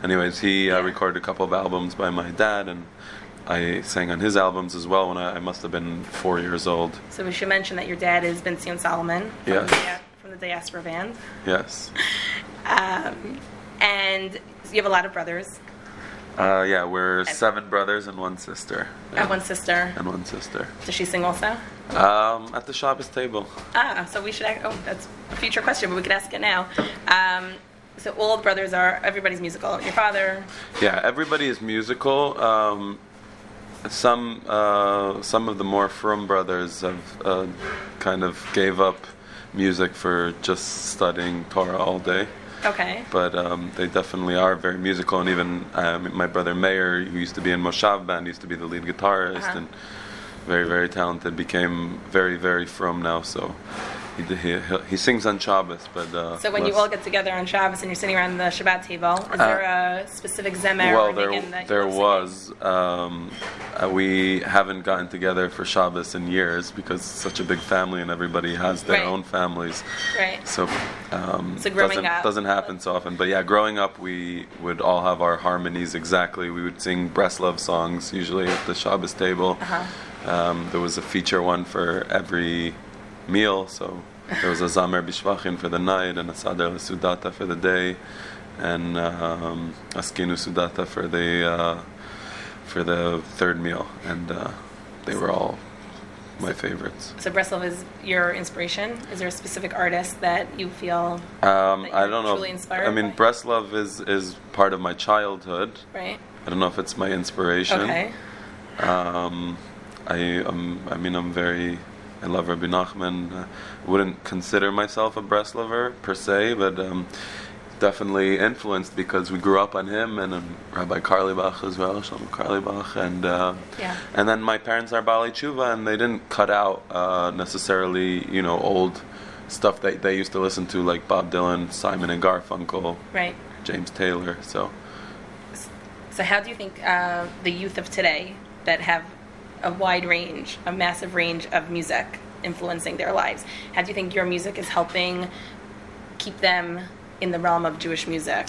anyways, he uh, recorded a couple of albums by my dad, and I sang on his albums as well when I, I must have been four years old. So we should mention that your dad is Ben Zion Solomon from, yes. the, from the Diaspora Band. Yes. Um, and you have a lot of brothers. Uh, yeah, we're seven brothers and one sister. Yeah. And one sister. And one sister. Does she sing also? Um, at the Shabbos table. Ah, so we should ask, oh, that's a future question, but we could ask it now. Um, so all the brothers are, everybody's musical. Your father? Yeah, everybody is musical. Um, some, uh, some of the more frum brothers have uh, kind of gave up music for just studying Torah all day. Okay. But um, they definitely are very musical, and even uh, my brother Mayer, who used to be in Moshav band, used to be the lead guitarist, uh-huh. and very, very talented, became very, very frum now, so he he, he sings on Shabbos. But, uh, so when you all get together on Shabbos and you're sitting around the Shabbat table, is uh, there a specific zemer? Well, there, w- that there was. Um, uh, we haven't gotten together for Shabbos in years because it's such a big family and everybody has their right. own families. Right. So Um, so growing doesn't, up. doesn't happen so often, but yeah, growing up we would all have our harmonies exactly. We would sing Breslov songs usually at the Shabbos table. Uh-huh. Um, there was a feature one for every meal, so there was a Zamer Bishvachin for the night and a Sader Sudata for the day, and um, a Skinu Sudata for the uh, for the third meal, and uh, they were all my favorites. So Breslov is your inspiration? Is there a specific artist that you feel um, that I don't know. Truly inspired I mean, by? Breslov is, is part of my childhood. Right. I don't know if it's my inspiration. Okay. Um, I um, I mean, I'm very... I love Rabbi Nachman. I wouldn't consider myself a Breslover per se, but um, definitely influenced because we grew up on him and um, Rabbi Karlibach as well, Shlomo Karlibach, and uh, yeah. and then my parents are Bali Tshuva, and they didn't cut out uh, necessarily, you know, old stuff that they used to listen to, like Bob Dylan, Simon and Garfunkel, right. James Taylor. So, so how do you think uh, the youth of today that have a wide range, a massive range of music influencing their lives, how do you think your music is helping keep them in the realm of Jewish music?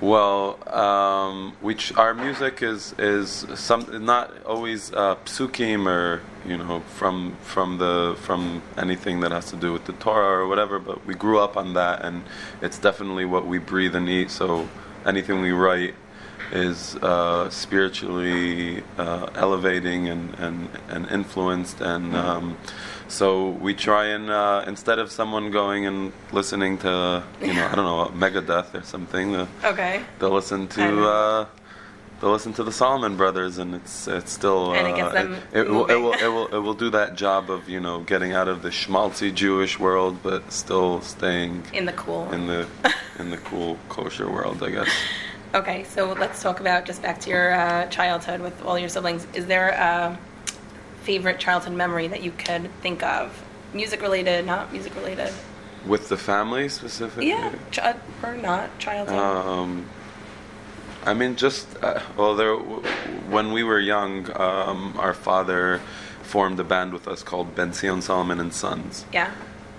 Well, um, which our music is is some not always uh, psukim or you know from from the from anything that has to do with the Torah or whatever, but we grew up on that, and it's definitely what we breathe and eat. So anything we write is uh, spiritually uh, elevating and, and, and influenced, and um, so we try and uh, instead of someone going and listening to you know I don't know Megadeth or something, uh, okay, they'll listen to uh, they'll listen to the Solomon Brothers, and it's it's still uh, and it, gets them it, it, will, it will it will it will do that job of you know getting out of the schmaltzy Jewish world, but still staying in the cool in the in the cool kosher world, I guess. Okay, so let's talk about just back to your uh, childhood with all your siblings. Is there a favorite childhood memory that you could think of, music related, not music related? With the family specifically? Yeah, ch- or not childhood. Um, I mean, just uh, well, there. W- when we were young, um, our father formed a band with us called Ben Zion Solomon and Sons. Yeah.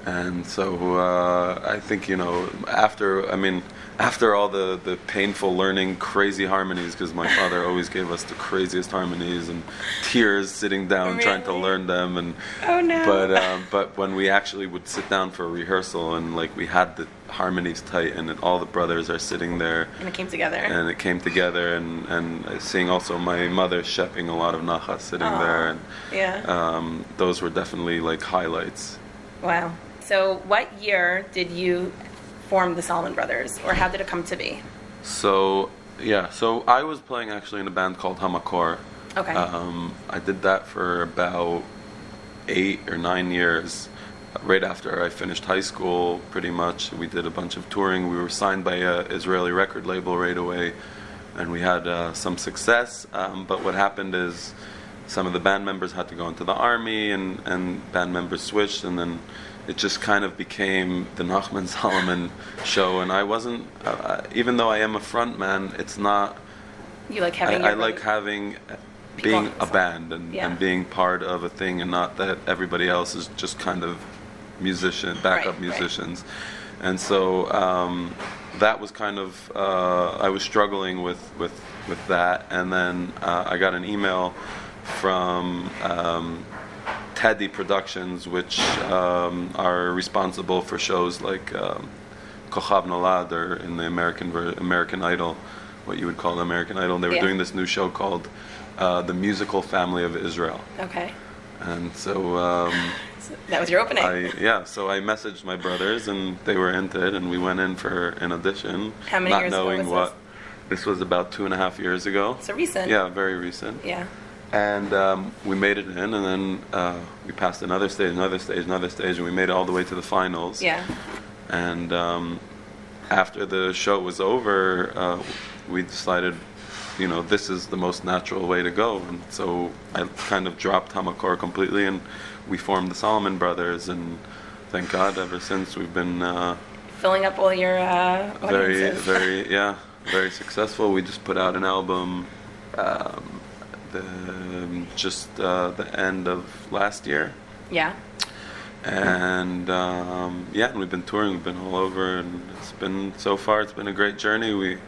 And so uh, I think you know after I mean. After all the, the painful learning crazy harmonies, because my father always gave us the craziest harmonies and tears sitting down really? trying to learn them, and oh no! But um, but when we actually would sit down for a rehearsal and like we had the harmonies tight and all the brothers are sitting there, and it came together, and it came together, and, and seeing also my mother shepping a lot of nachas sitting Aww. there, and yeah, um, those were definitely like highlights. Wow! So what year did you formed the Solomon Brothers, or how did it come to be? So, yeah, so I was playing actually in a band called Hamakor. Okay. Um, I did that for about eight or nine years. Right after I finished high school, pretty much, we did a bunch of touring. We were signed by an Israeli record label right away, and we had uh, some success. Um, but what happened is some of the band members had to go into the army, and, and band members switched, and then it just kind of became the Nachman Solomon show, and I wasn't. Uh, even though I am a front man, it's not. You like having. I, I like having, being a band and, yeah. and being part of a thing, and not that everybody else is just kind of musician, backup right, musicians, right. And so um, that was kind of. Uh, I was struggling with with with that, and then uh, I got an email from. Um, Teddy Productions, which um, are responsible for shows like um, Kochab Nolad, or in the American ver- American Idol, what you would call the American Idol. They were yeah. doing this new show called uh, The Musical Family of Israel. Okay. And so, um, so that was your opening. I, yeah. So I messaged my brothers, and they were into it, and we went in for an audition. How many not years knowing ago was what this? This was about two and a half years ago. So recent. Yeah, very recent. Yeah. And um, we made it in, and then uh, we passed another stage, another stage, another stage, and we made it all the way to the finals. Yeah. And um, after the show was over, uh, we decided, you know, this is the most natural way to go. And so I kind of dropped Hamakor completely, and we formed the Solomon Brothers. And thank God, ever since we've been uh, filling up all your uh, audiences. Very, very, yeah, very successful. We just put out an album. Um, Um, just uh, the end of last year. Yeah. And um, yeah, and we've been touring. We've been all over, and it's been so far. It's been a great journey. We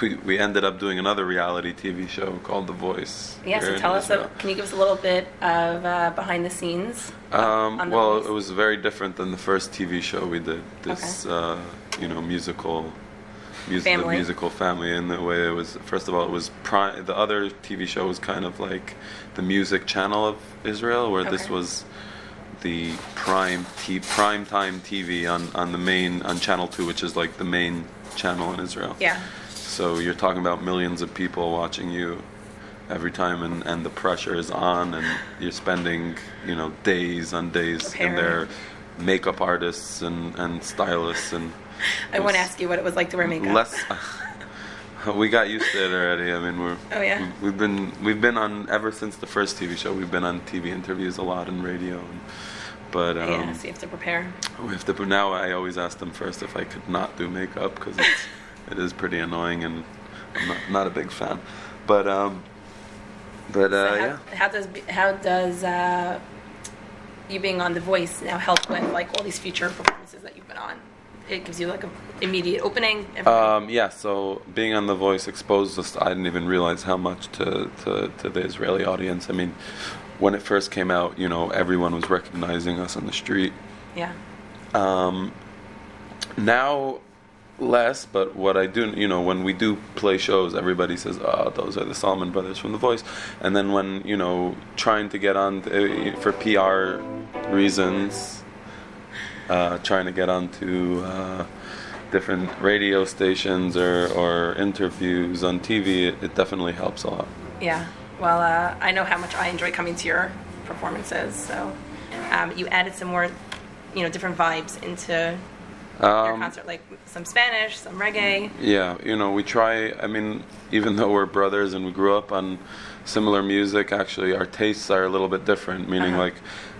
we, we ended up doing another reality T V show called The Voice. Yeah. So tell us. A, can you give us a little bit of uh, behind the scenes? Um, on the well, Voice? It was very different than the first T V show we did. This okay. uh, you know musical. Use the musical family in the way it was. First of all, it was pri- the other T V show was kind of like the music channel of Israel, where okay. this was the prime t- prime time T V on, on the main on channel two, which is like the main channel in Israel. Yeah. So you're talking about millions of people watching you every time, and, and the pressure is on, and you're spending you know days on days in their makeup artists and, and stylists and. I want to ask you what it was like to wear makeup. Less, uh, we got used to it already. I mean, we're oh, yeah? we've been we've been on ever since the first T V show. We've been on T V interviews a lot and radio, and, but um, yeah, so you have to prepare. We have to now. I always ask them first if I could not do makeup because it is pretty annoying, and I'm not, not a big fan. But um, but uh, so how, yeah. How does how does uh, you being on The Voice now help with like all these future performances that you've been on? it gives you like an immediate opening? Um, yeah, so being on The Voice exposed us, I didn't even realize how much to, to, to the Israeli audience. I mean, when it first came out, you know, everyone was recognizing us on the street. Yeah. Um, now, less, but what I do, you know, when we do play shows, everybody says, oh, those are the Solomon Brothers from The Voice. And then when, you know, trying to get on, th- for P R reasons, uh, trying to get onto uh, different radio stations or, or interviews on T V, it, it definitely helps a lot. Yeah. Well, uh, I know how much I enjoy coming to your performances, so um, you added some more, you know, different vibes into um, your concert, like some Spanish, some reggae. Yeah, you know, we try, I mean, even though we're brothers and we grew up on similar music, actually our tastes are a little bit different, meaning uh-huh. like,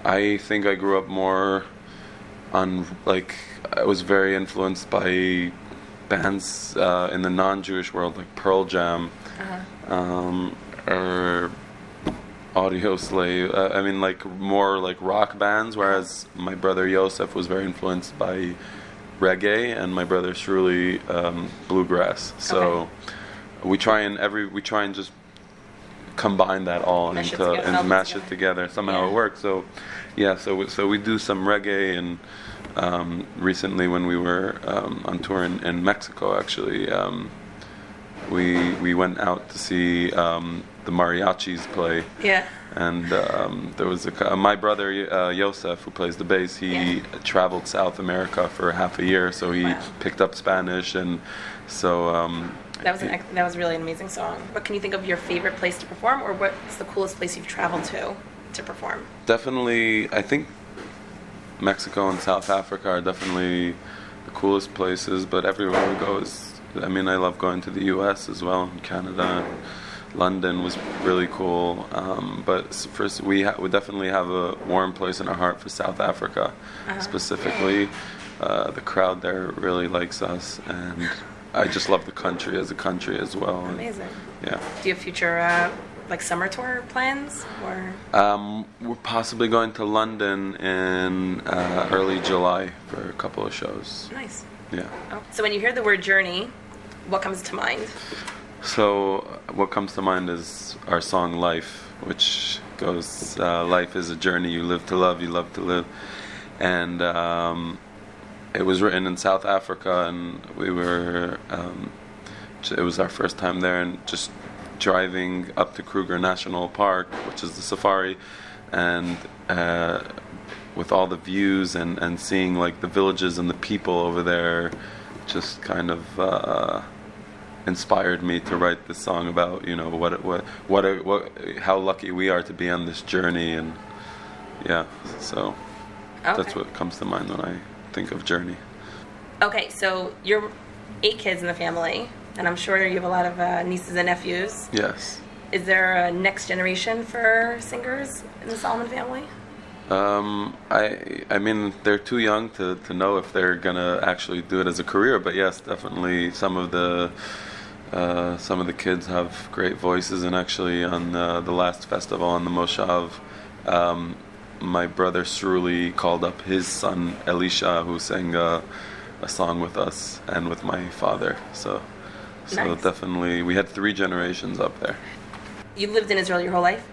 I think I grew up more on, like, I was very influenced by bands uh, in the non-Jewish world, like Pearl Jam. Uh-huh. Um, or Audio Slave, uh, I mean like more like rock bands, whereas my brother Yosef was very influenced by reggae and my brother Shruli um, bluegrass. So okay. we try and every we try and just combine that all mash into it and mash together. it together. Somehow yeah. it works. So yeah, so we, so we do some reggae, and um, recently when we were um, on tour in, in Mexico actually, um, we we went out to see um, the mariachis play, yeah. And um, there was a, my brother uh, Yosef, who plays the bass. He yeah. traveled South America for half a year, so he wow. picked up Spanish, and so um, that was an ex- that was really an amazing song. What can you think of your favorite place to perform, or what's the coolest place you've traveled to to perform? Definitely, I think Mexico and South Africa are definitely the coolest places, but everywhere we go is. I mean, I love going to the U S as well, and Canada. London was really cool, um, but first we ha- we definitely have a warm place in our heart for South Africa, uh-huh. specifically. Uh, the crowd there really likes us, and I just love the country as a country as well. Amazing. And, yeah. Do you have future uh, like summer tour plans, or? Um, we're possibly going to London in uh, early July for a couple of shows. Nice. Yeah. Oh. So when you hear the word journey, what comes to mind? So what comes to mind is our song Life, which goes, uh, life is a journey, you live to love, you love to live. And um, it was written in South Africa, and we were, um, it was our first time there, and just driving up to Kruger National Park, which is the safari, and uh, with all the views and, and seeing like the villages and the people over there, just kind of... Uh, inspired me to write this song about, you know, what what what what how lucky we are to be on this journey, and yeah, so okay. that's what comes to mind when I think of journey. Okay, so you're eight kids in the family, and I'm sure you have a lot of uh, nieces and nephews. Yes. Is there a next generation for singers in the Solomon family? Um, I I mean, they're too young to, to know if they're gonna actually do it as a career, but yes, definitely some of the. Uh, some of the kids have great voices, and actually on the, the last festival on the Moshav, um, my brother Shruli called up his son Elisha, who sang a, a song with us and with my father. So, so nice. Definitely, we had three generations up there. You lived in Israel your whole life?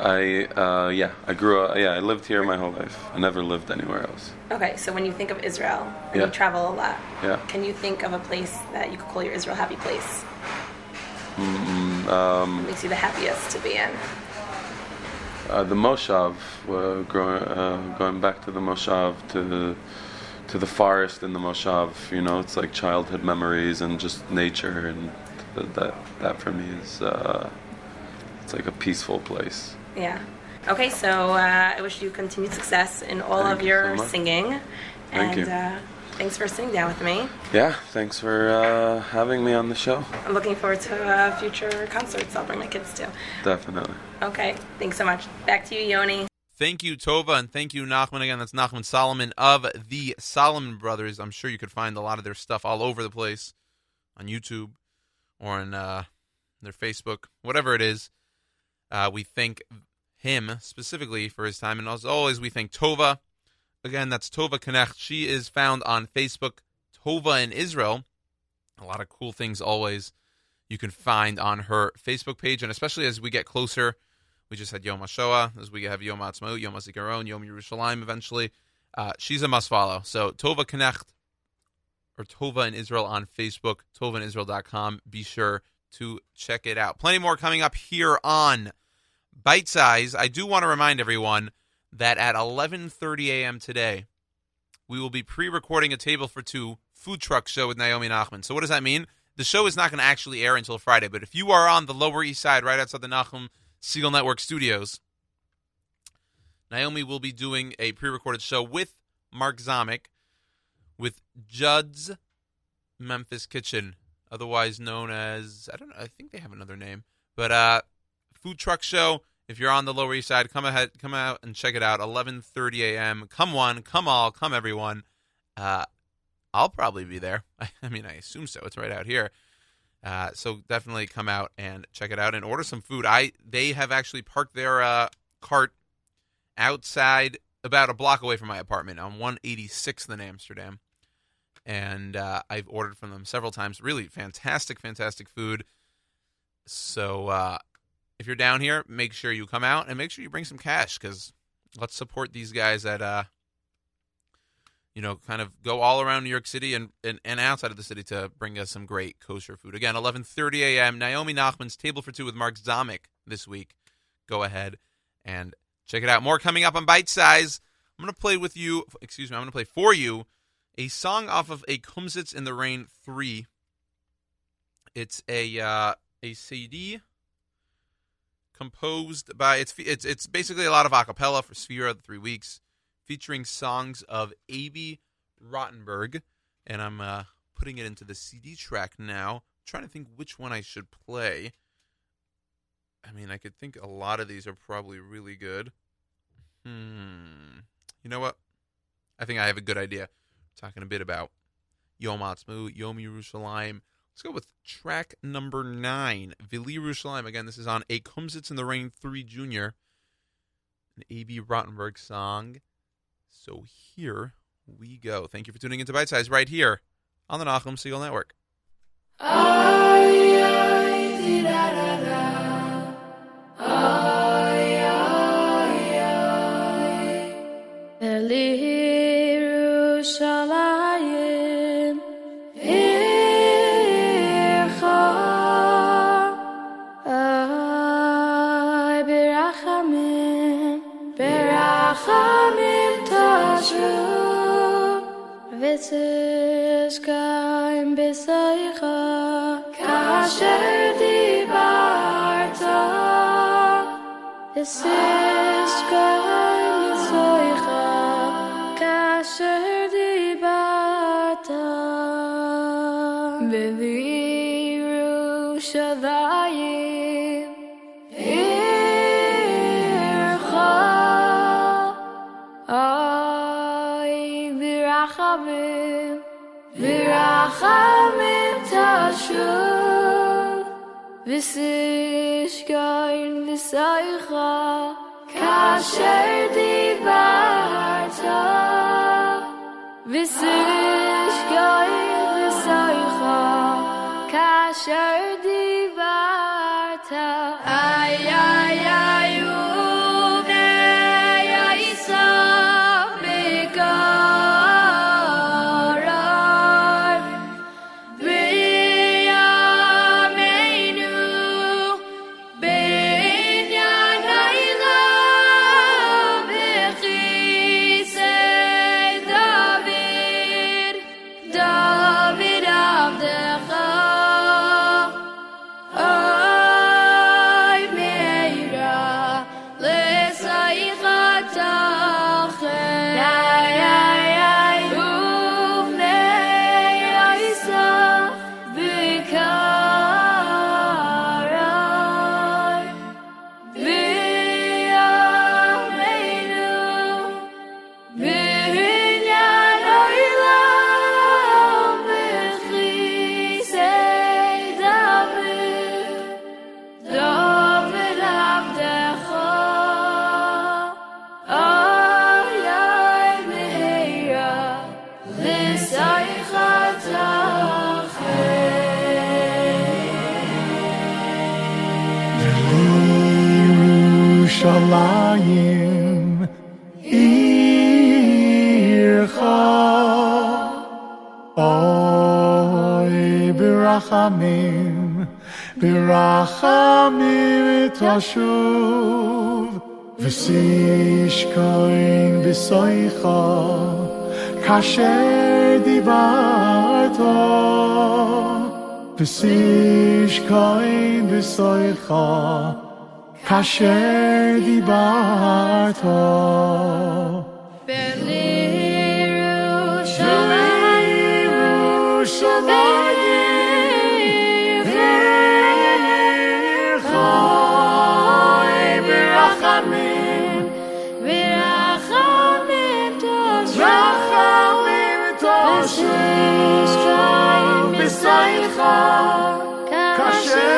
I uh, yeah, I grew up. Yeah, I lived here my whole life. I never lived anywhere else. Okay, so when you think of Israel, and yeah. you travel a lot. Yeah. Can you think of a place that you could call your Israel happy place? Mm, um, makes you the happiest to be in. Uh, the Moshav. Uh, growing, uh, going back to the Moshav, to to the forest in the Moshav. You know, it's like childhood memories and just nature, and th- that that for me is uh, it's like a peaceful place. Yeah. Okay, so uh, I wish you continued success in all Thank of your you so singing. Thank and, you. And uh, thanks for sitting down with me. Yeah, thanks for uh, having me on the show. I'm looking forward to uh, future concerts. I'll bring my kids to. Definitely. Okay, thanks so much. Back to you, Yoni. Thank you, Tova, and thank you, Nachman. Again, that's Nachman Solomon of the Solomon Brothers. I'm sure you could find a lot of their stuff all over the place on YouTube or on uh, their Facebook, whatever it is. Uh, we thank him specifically for his time. And as always, we thank Tova. Again, that's Tova Knecht. She is found on Facebook Tova in Israel. A lot of cool things always you can find on her Facebook page. And especially as we get closer, we just had Yom HaShoah, as we have Yom HaAtzmaut, Yom HaZikaron, Yom Yerushalayim eventually. Uh, she's a must-follow. So Tova Knecht, or Tova in Israel on Facebook, tova in israel dot com. Be sure to check it out. Plenty more coming up here on Bite Size. I do want to remind everyone that at eleven thirty a.m. today, we will be pre-recording a Table for Two food truck show with Naomi Nachman. So what does that mean? The show is not going to actually air until Friday, but if you are on the Lower East Side, right outside the Nachum Segal Network studios, Naomi will be doing a pre-recorded show with Mark Zomick with Judd's Memphis Kitchen, otherwise known as, I don't know, I think they have another name, but uh, food truck show. If you're on the Lower East Side, come ahead, come out and check it out. eleven thirty a.m. Come one, come all, come everyone. Uh, I'll probably be there. I mean, I assume so. It's right out here. Uh, so definitely come out and check it out and order some food. I They have actually parked their uh, cart outside about a block away from my apartment on one eighty-sixth in Amsterdam. And uh, I've ordered from them several times. Really fantastic, fantastic food. So uh, if you're down here, make sure you come out and make sure you bring some cash, because let's support these guys at... Uh, you know, kind of go all around New York City and, and, and outside of the city to bring us some great kosher food. Again, eleven thirty a.m., Naomi Nachman's Table for Two with Mark Zomick this week. Go ahead and check it out. More coming up on Bite Size. I'm going to play with you, excuse me, I'm going to play for you a song off of a Kumzitz in the Rain three. It's a uh, a C D composed by, it's, it's, it's basically a lot of a cappella for Sphera, the three weeks. Featuring songs of A B. Rottenberg, and I'm uh, putting it into the C D track now. I'm trying to think which one I should play. I mean, I could think a lot of these are probably really good. Hmm. You know what? I think I have a good idea. I'm talking a bit about Yom Ha'atzmaut, Yom Yerushalayim. Let's go with track number nine, Vili Yerushalayim. Again, this is on A Kumzitz in the Rain three Junior, an A B. Rottenberg song. So here we go. Thank you for tuning into Bite Size right here on the Nachum Segal Network. Ay, ay, di, da, da, da. Ay, ay, ay. Vili Yerushalayim, ircha, ay, berachamim, berachamim. Witzig kein Beseicher, kasher die Barta. Es ist kein Beseicher, kasher die Barta. Vili Yerushalayim. Virachamim tashuv, v'sishkain v'saycha, kasher divarta, v'sishkain v'saycha, kasher divarta. Ay ay ay. shamayim ircha oy birachamim birachamim tashuv v'sishkain b'soicha kasher divarta v'sishkain b'soicha Kasher dibarto Beliru Shalayim Shalayim Beliru Birachamim Birachamim Birachamim Toshu B'soicha Kasher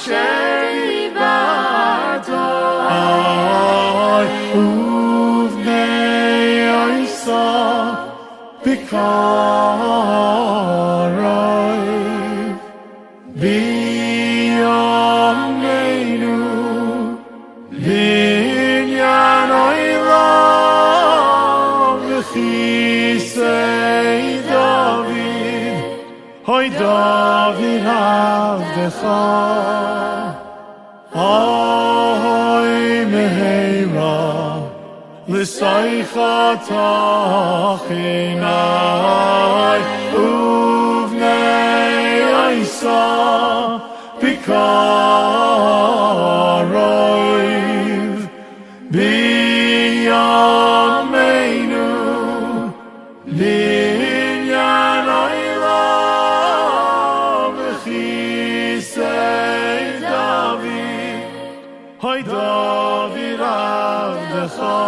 Sheri Badai Uvnei Oysa Bikarai Biyameinu Binyan Oylam V'chisei David Hoy David Avdecha L'soicha tachinai Uvnei Oysa Bikaroiv Biyameinu Linyan Oylam V'chisei David Hoy David Avdecha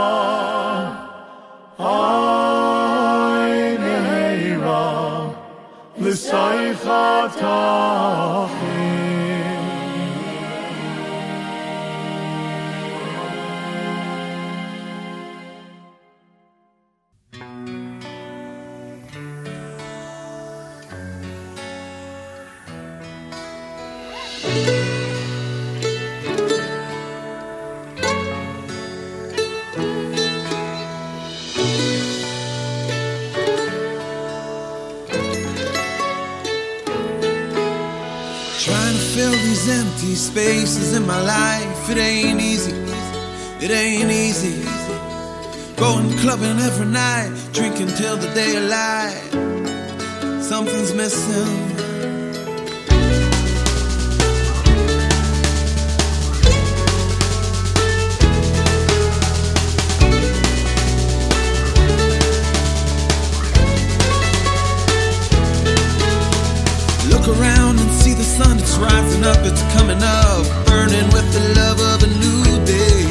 Empty spaces in my life, it ain't easy, it ain't easy. Going clubbing every night, drinking till the day of light. Something's missing. It's rising up, it's coming up, burning with the love of a new day.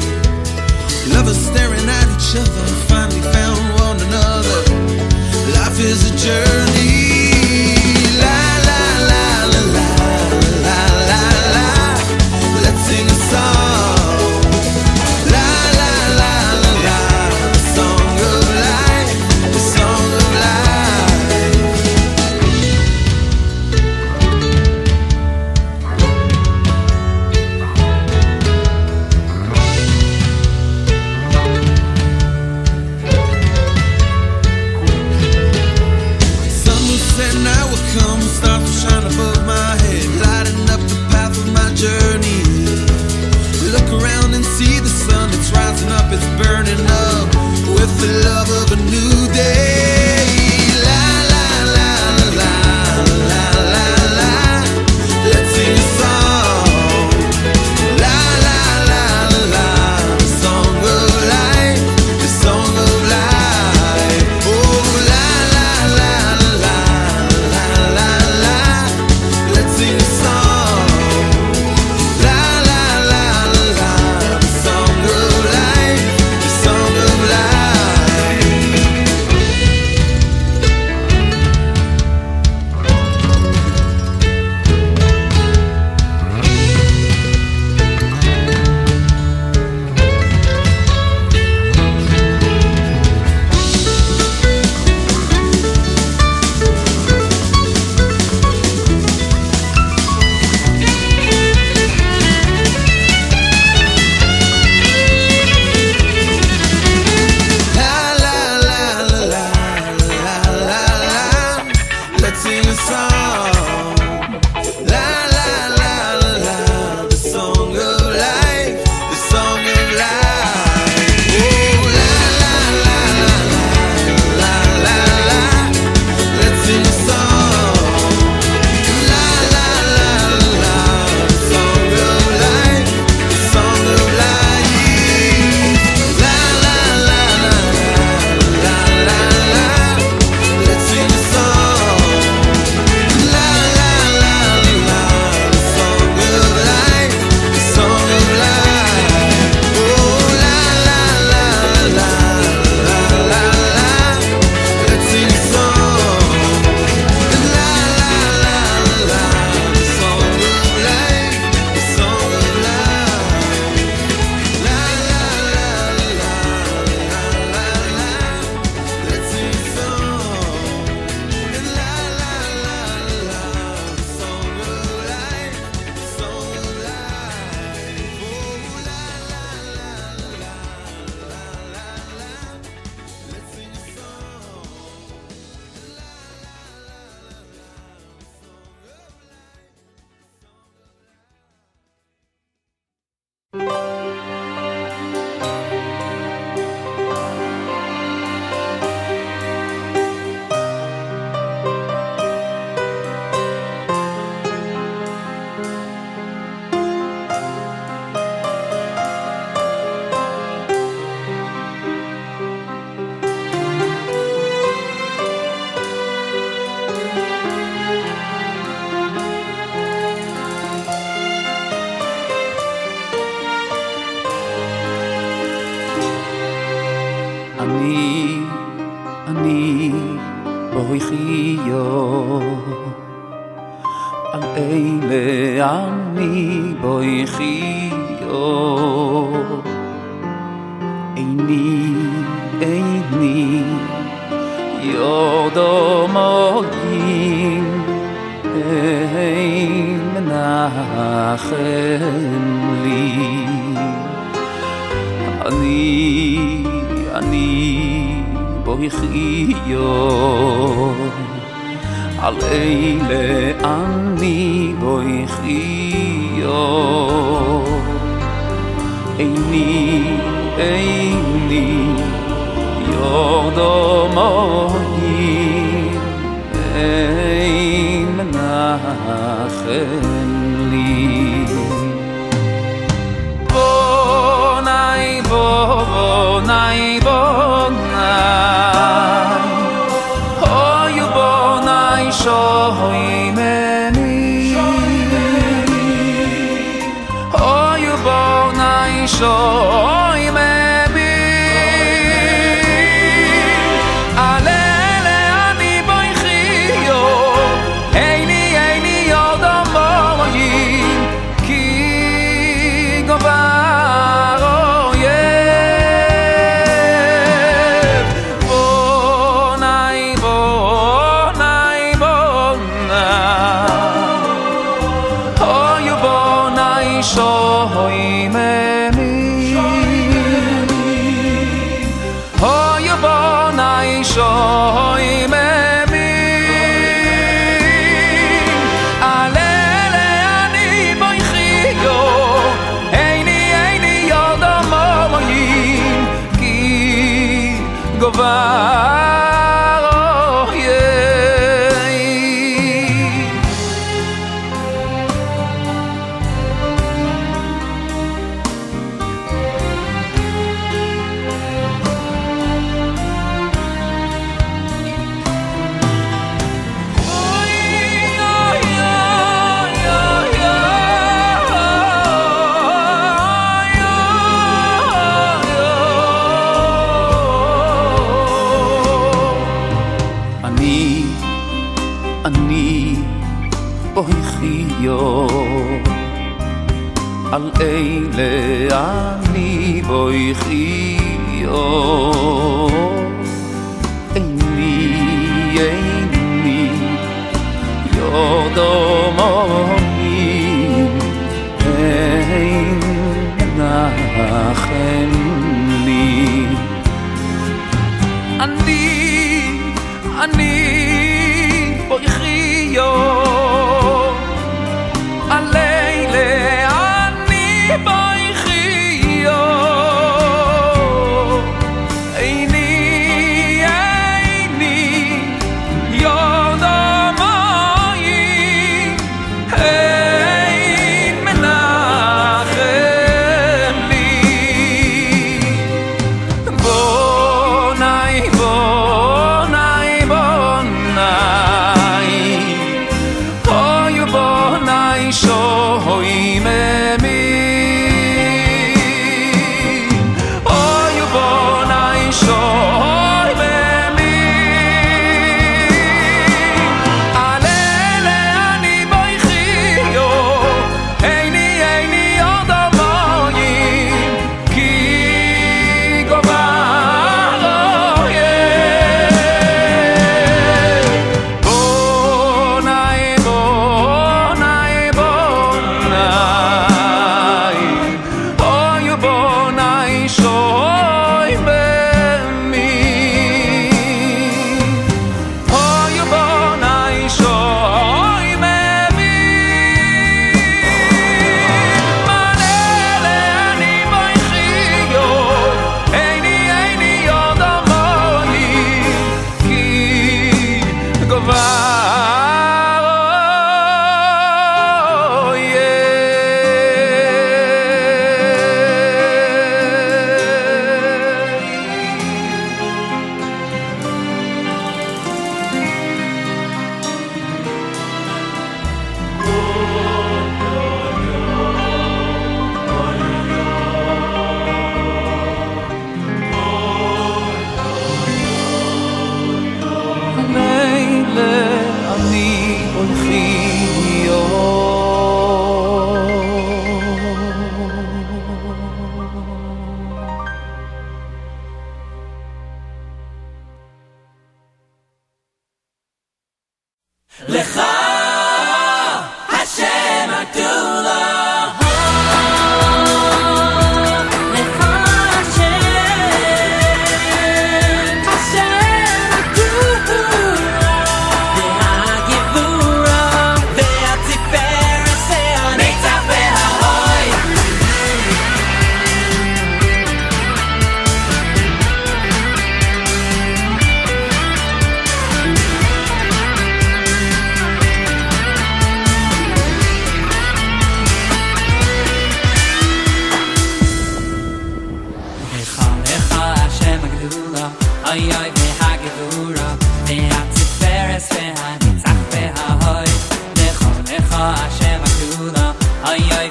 Lovers staring at each other, finally found one another. Life is a journey. La la la la la la la la. Let's sing a song. La la la la la. The song of life, the song of life. It's burning up with the love of a new day. La la la la la la la. Let's sing a song. La la la la la. The song of life, the song of life. Oh la la la la la la la. Let's sing a song. La la la la. The song of life. ani ani boichio al eile ani boichio eini eini yodomogim ein menachem li ani ani boichio al eile ani boichio eini Eini Yordo Mohi Ein Menachem Li Bonai Bonai Bonai Hoyu Bonai Shohi Meni Hoyu Bonai Shohi Hey!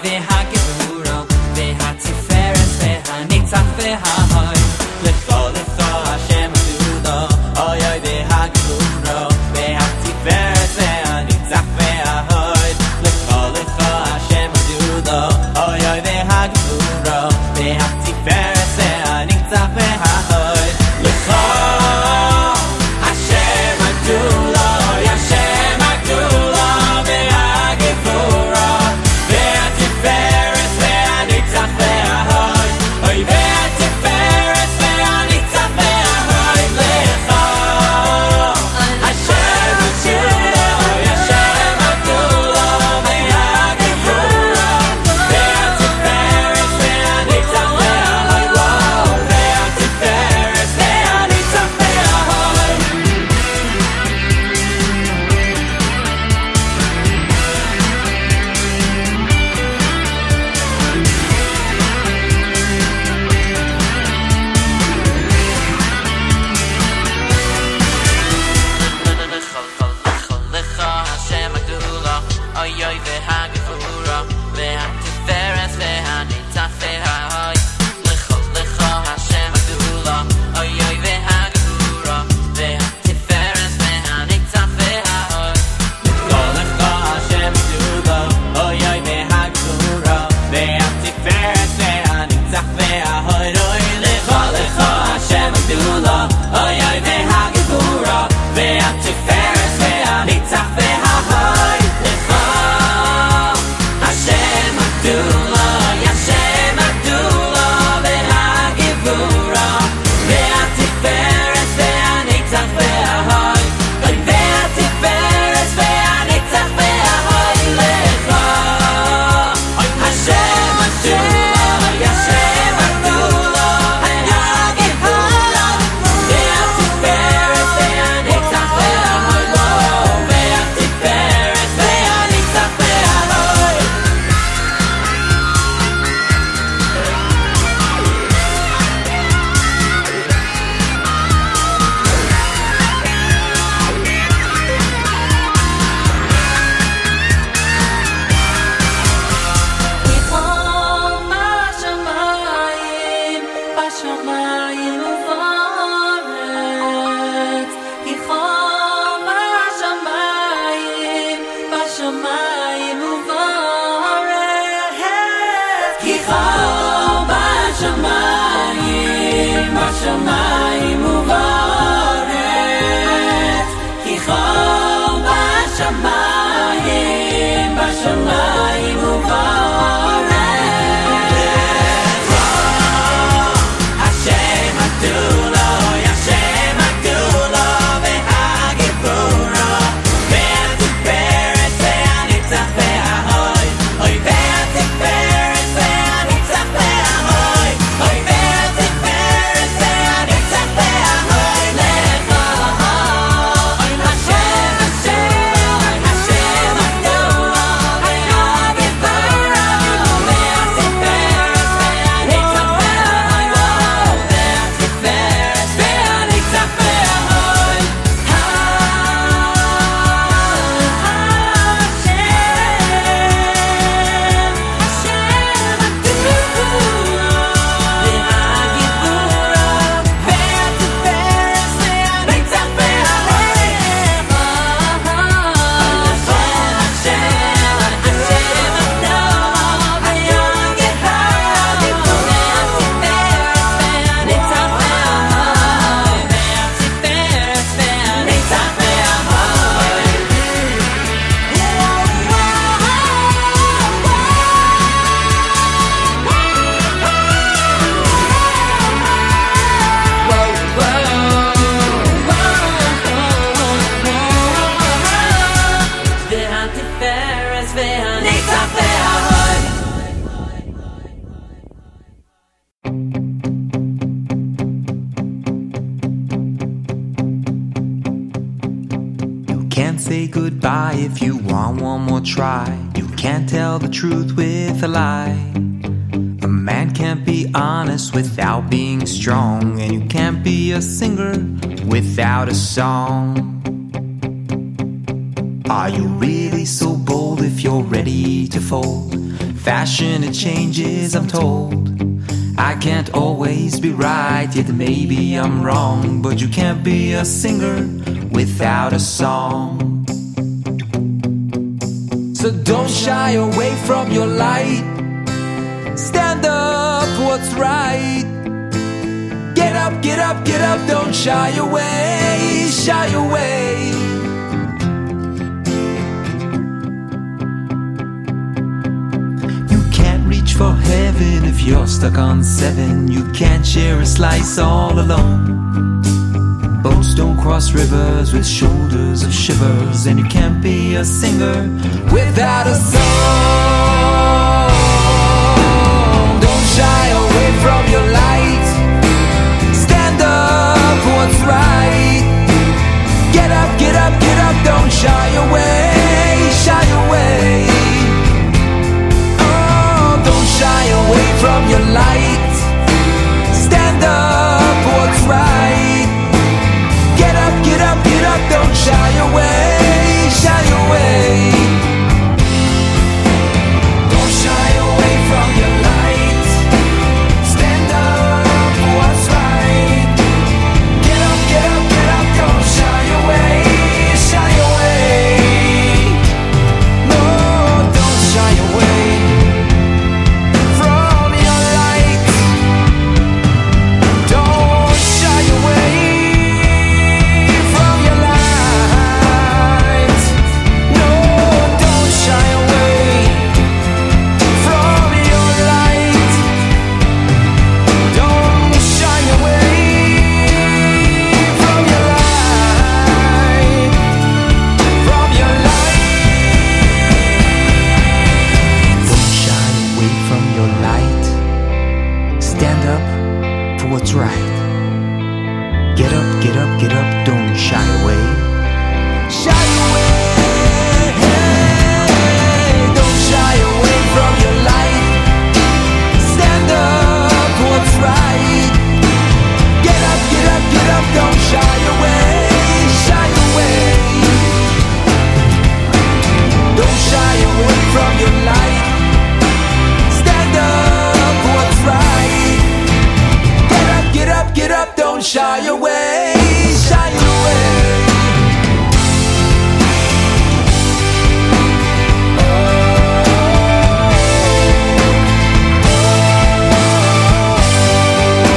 והגבורה והתפארת והניצח וההוי לכל לכל השם הסעודו אוי אוי והגבורה והתפארת והניצח וההוי לכל לכל השם הסעודו אוי אוי והגבורה והתפארת והניצח וההוי לכל a song. Are you really so bold if you're ready to fold? Fashion, it changes, I'm told. I can't always be right, yet maybe I'm wrong. But you can't be a singer without a song. So don't shy away from your light. Stand up for what's right. Get up, get up, get up, don't shy away, shy away. For heaven, if you're stuck on seven, you can't share a slice all alone. Boats don't cross rivers with shoulders of shivers, and you can't be a singer without a song. Don't shy away from your light. Stand up for what's right. Get up, get up, get up, don't shy away, shy away. Shy away from your light. Stand up for what's right. Get up, get up, get up, don't shy away, shy away. Don't shy away from your light. Stand up for what's right. Get up, get up, get up, don't shy away, shy away. No, don't shy away.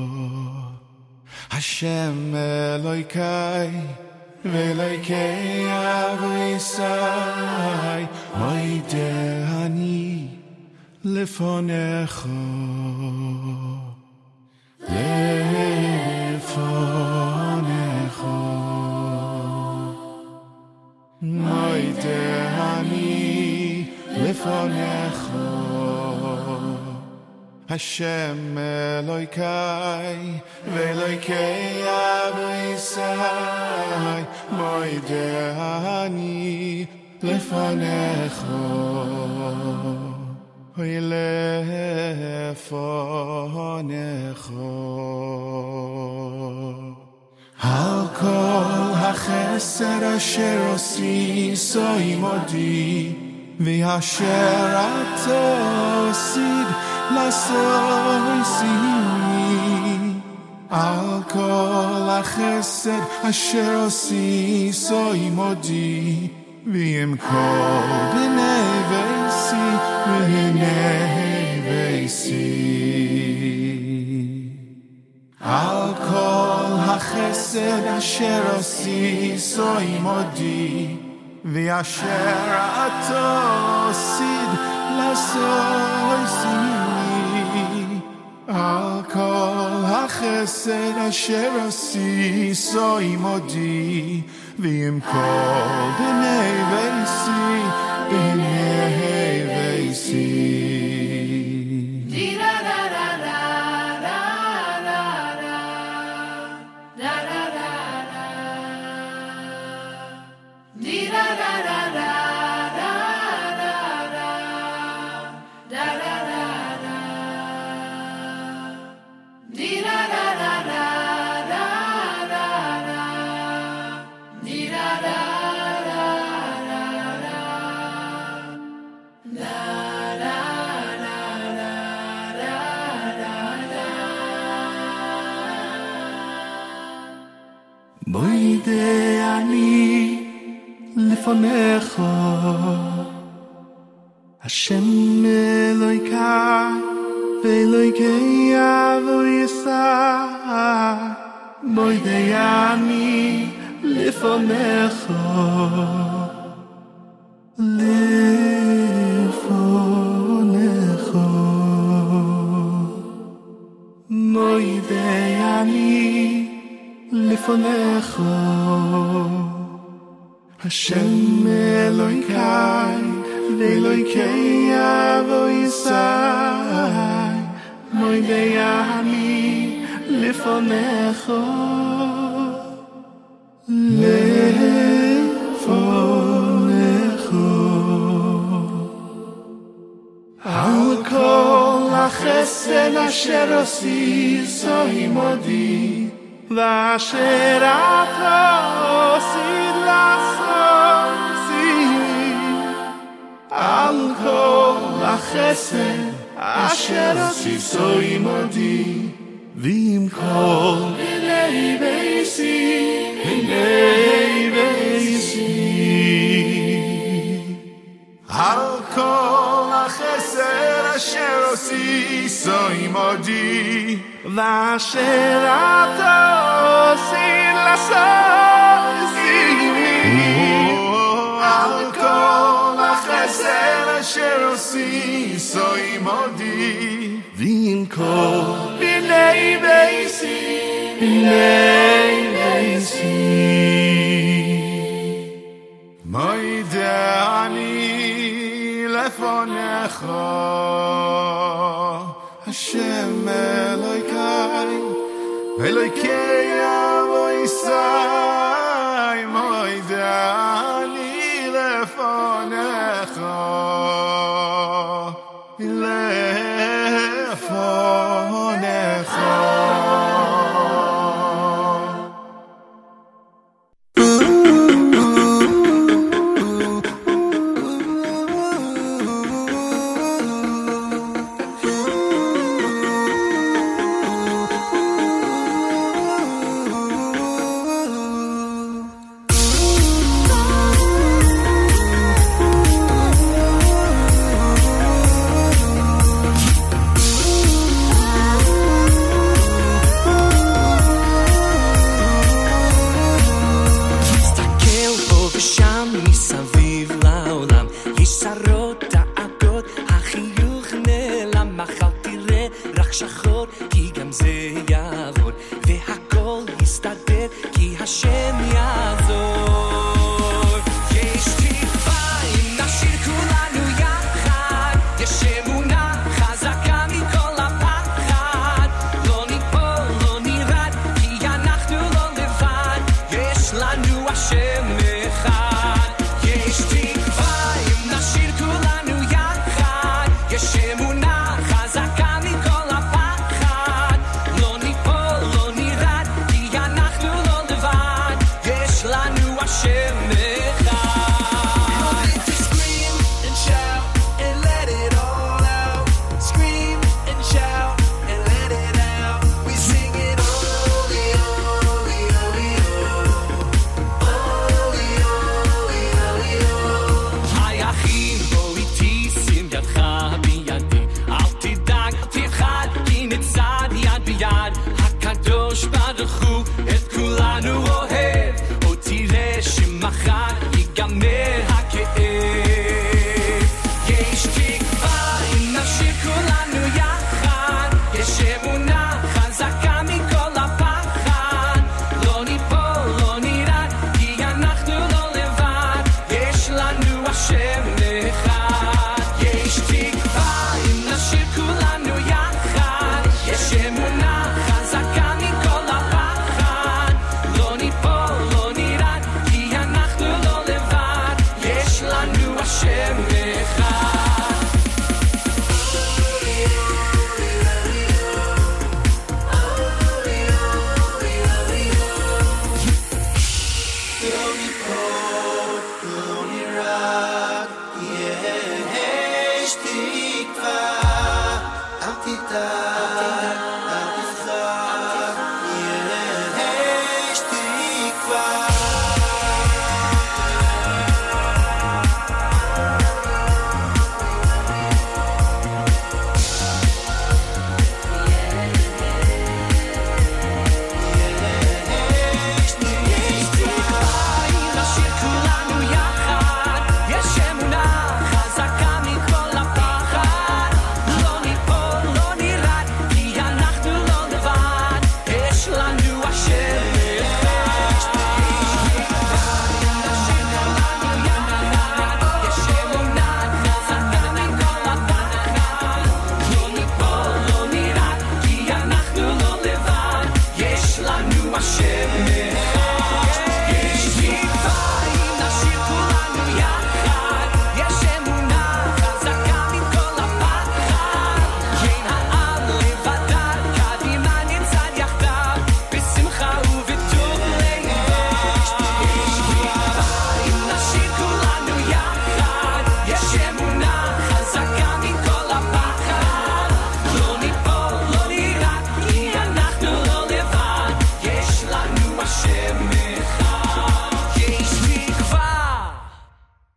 Hashem Elokai, Veloikei Abisai, Moideh Ani Lefanecho, Lefanecho. Al kol haChesed asher osi soim odi, v'asher ata osid. Lasoy si al kol hachesed asher osi soy modi v'im kol b'nei veisi v'nei veisi al kol hachesed asher osi soy modi v'asher atosid lasoy si al kol hachesed asher osi soy modi ואם כל בני ויסי, בני ויסי. לפניך השם אלוהיקה ואלוהיקי אבו יסע בואי דייני לפניך לפניך בואי דייני לפניך Hashem Elohikai, Ve'Elohikei Avo Yisai, Moidei Ani Lefonecho, Lefonecho. Al kol ha'chesed asher osiso imodi, v'asher ata osid laso. Al kol ha'chesed asher osiso imodi V'im kol bnei v'isi Bnei v'isi Al kol ha'chesed asher osiso imodi V'asher ata osin l'asosimi Al kol Hashem asher osiso imodi V'im kol b'nei v'isi B'nei v'isi Moidei ani lefonecho Hashem Elohikai Elohikei Avo Yisai Moidei ani lefonecho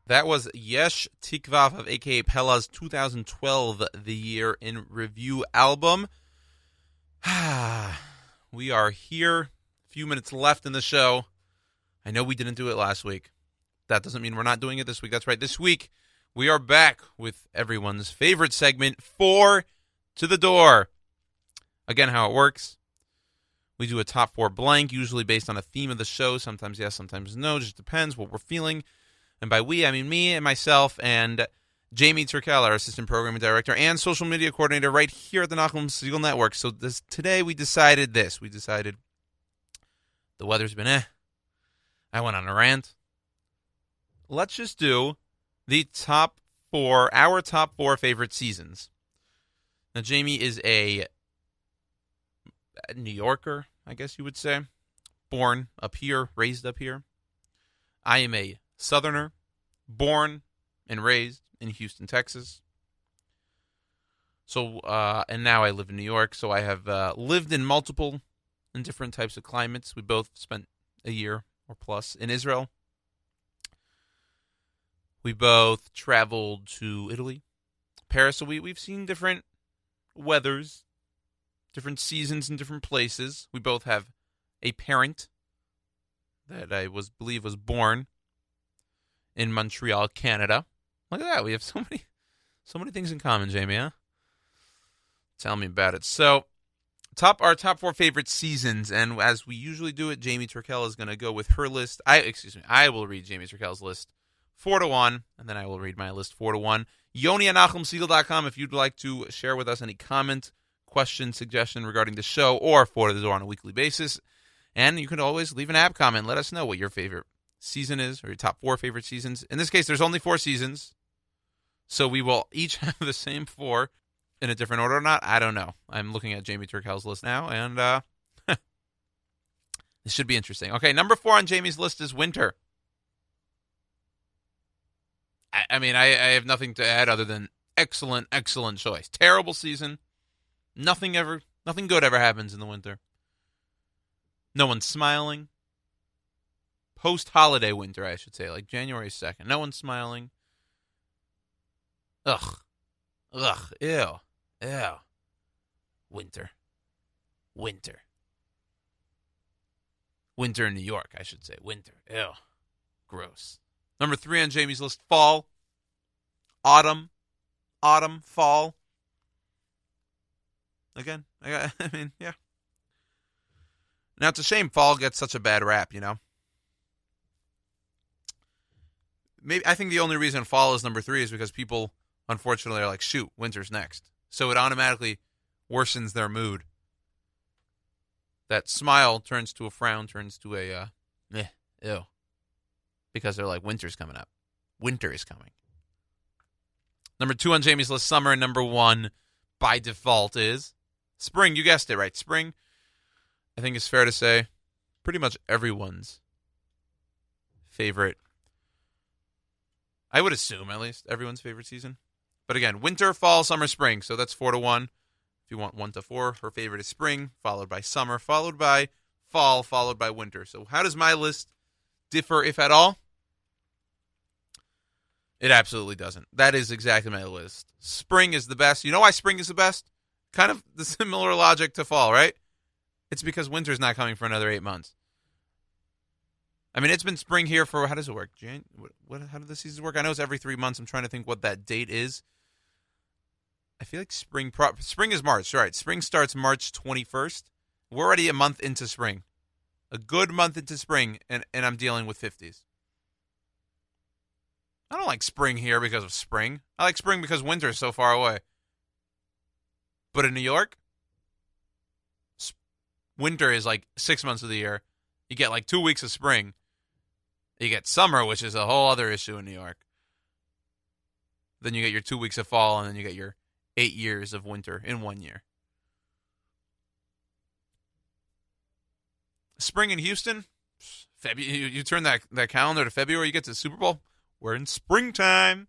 That was Yesh Tikvav of A K A Pela's twenty twelve The Year in Review album. We are here. A few minutes left in the show. I know we didn't do it last week. That doesn't mean we're not doing it this week. That's right. This week, we are back with everyone's favorite segment, Four to the Door. Again, how it works. We do a top four blank, usually based on a theme of the show. Sometimes yes, sometimes no. It just depends what we're feeling. And by we, I mean me and myself and Jamie Turkell, our assistant programming director and social media coordinator right here at the Nachum Segal Network. So this, today we decided this. We decided the weather's been eh. I went on a rant. Let's just do the top four, our top four favorite seasons. Now, Jamie is a New Yorker, I guess you would say. Born up here, raised up here. I am a Southerner, born and raised in Houston, Texas. So, uh, and now I live in New York, so I have uh, lived in multiple and different types of climates. We both spent a year or plus in Israel. We both traveled to Italy, Paris. So we, we've seen different weathers, different seasons in different places. We both have a parent that I was believe was born in Montreal, Canada. Look at that. We have so many so many things in common, Jamie, huh? Tell me about it. So, top our top four favorite seasons, and as we usually do it, Jamie Turkell is going to go with her list. I excuse me, I will read Jamie Turkell's list four to one, and then I will read my list four to one. Yoni at Nachum Segal dot com if you'd like to share with us any comment, question, suggestion regarding the show or Four to the Door on a weekly basis. And you can always leave an app comment. Let us know what your favorite season is, or your top four favorite seasons. In this case, there's only four seasons, so we will each have the same four in a different order or not. I don't know. I'm looking at Jamie Turkell's list now, and uh, this should be interesting. Okay, number four on Jamie's list is winter. I, I mean, I, I have nothing to add other than excellent, excellent choice. Terrible season. Nothing ever, nothing good ever happens in the winter. No one's smiling. Post-holiday winter, I should say, like January second. No one's smiling. Ugh. Ugh. Ew. Ew. Winter. Winter. Winter in New York, I should say. Winter. Ew. Gross. Number three on Jamie's list, fall. Autumn. Autumn. Fall. Again, I, got, I mean, yeah. Now, it's a shame fall gets such a bad rap, you know? Maybe I think the only reason fall is number three is because people, unfortunately, are like, shoot, winter's next. So it automatically worsens their mood. That smile turns to a frown, turns to a, uh, eh, ew. Because they're like, winter's coming up. Winter is coming. Number two on Jamie's list, summer. And number one, by default, is spring. You guessed it, right? Spring, I think it's fair to say, pretty much everyone's favorite, I would assume at least, everyone's favorite season. But again, winter, fall, summer, spring. So that's four to one. If you want one to four, her favorite is spring, followed by summer, followed by fall, followed by winter. So how does my list differ, if at all? It absolutely doesn't. That is exactly my list. Spring is the best. You know why spring is the best? Kind of the similar logic to fall, right? It's because winter's not coming for another eight months. I mean, it's been spring here for, how does it work? Jan- what, what? How do the seasons work? I know it's every three months. I'm trying to think what that date is. I feel like spring, pro- spring is March, right? Spring starts March twenty-first. We're already a month into spring. A good month into spring, and, and I'm dealing with fifties. I don't like spring here because of spring. I like spring because winter is so far away. But in New York, sp- winter is like six months of the year. You get like two weeks of spring. You get summer, which is a whole other issue in New York. Then you get your two weeks of fall, and then you get your eight years of winter in one year. Spring in Houston, February. You, you turn that, that calendar to February, you get to the Super Bowl. We're in springtime.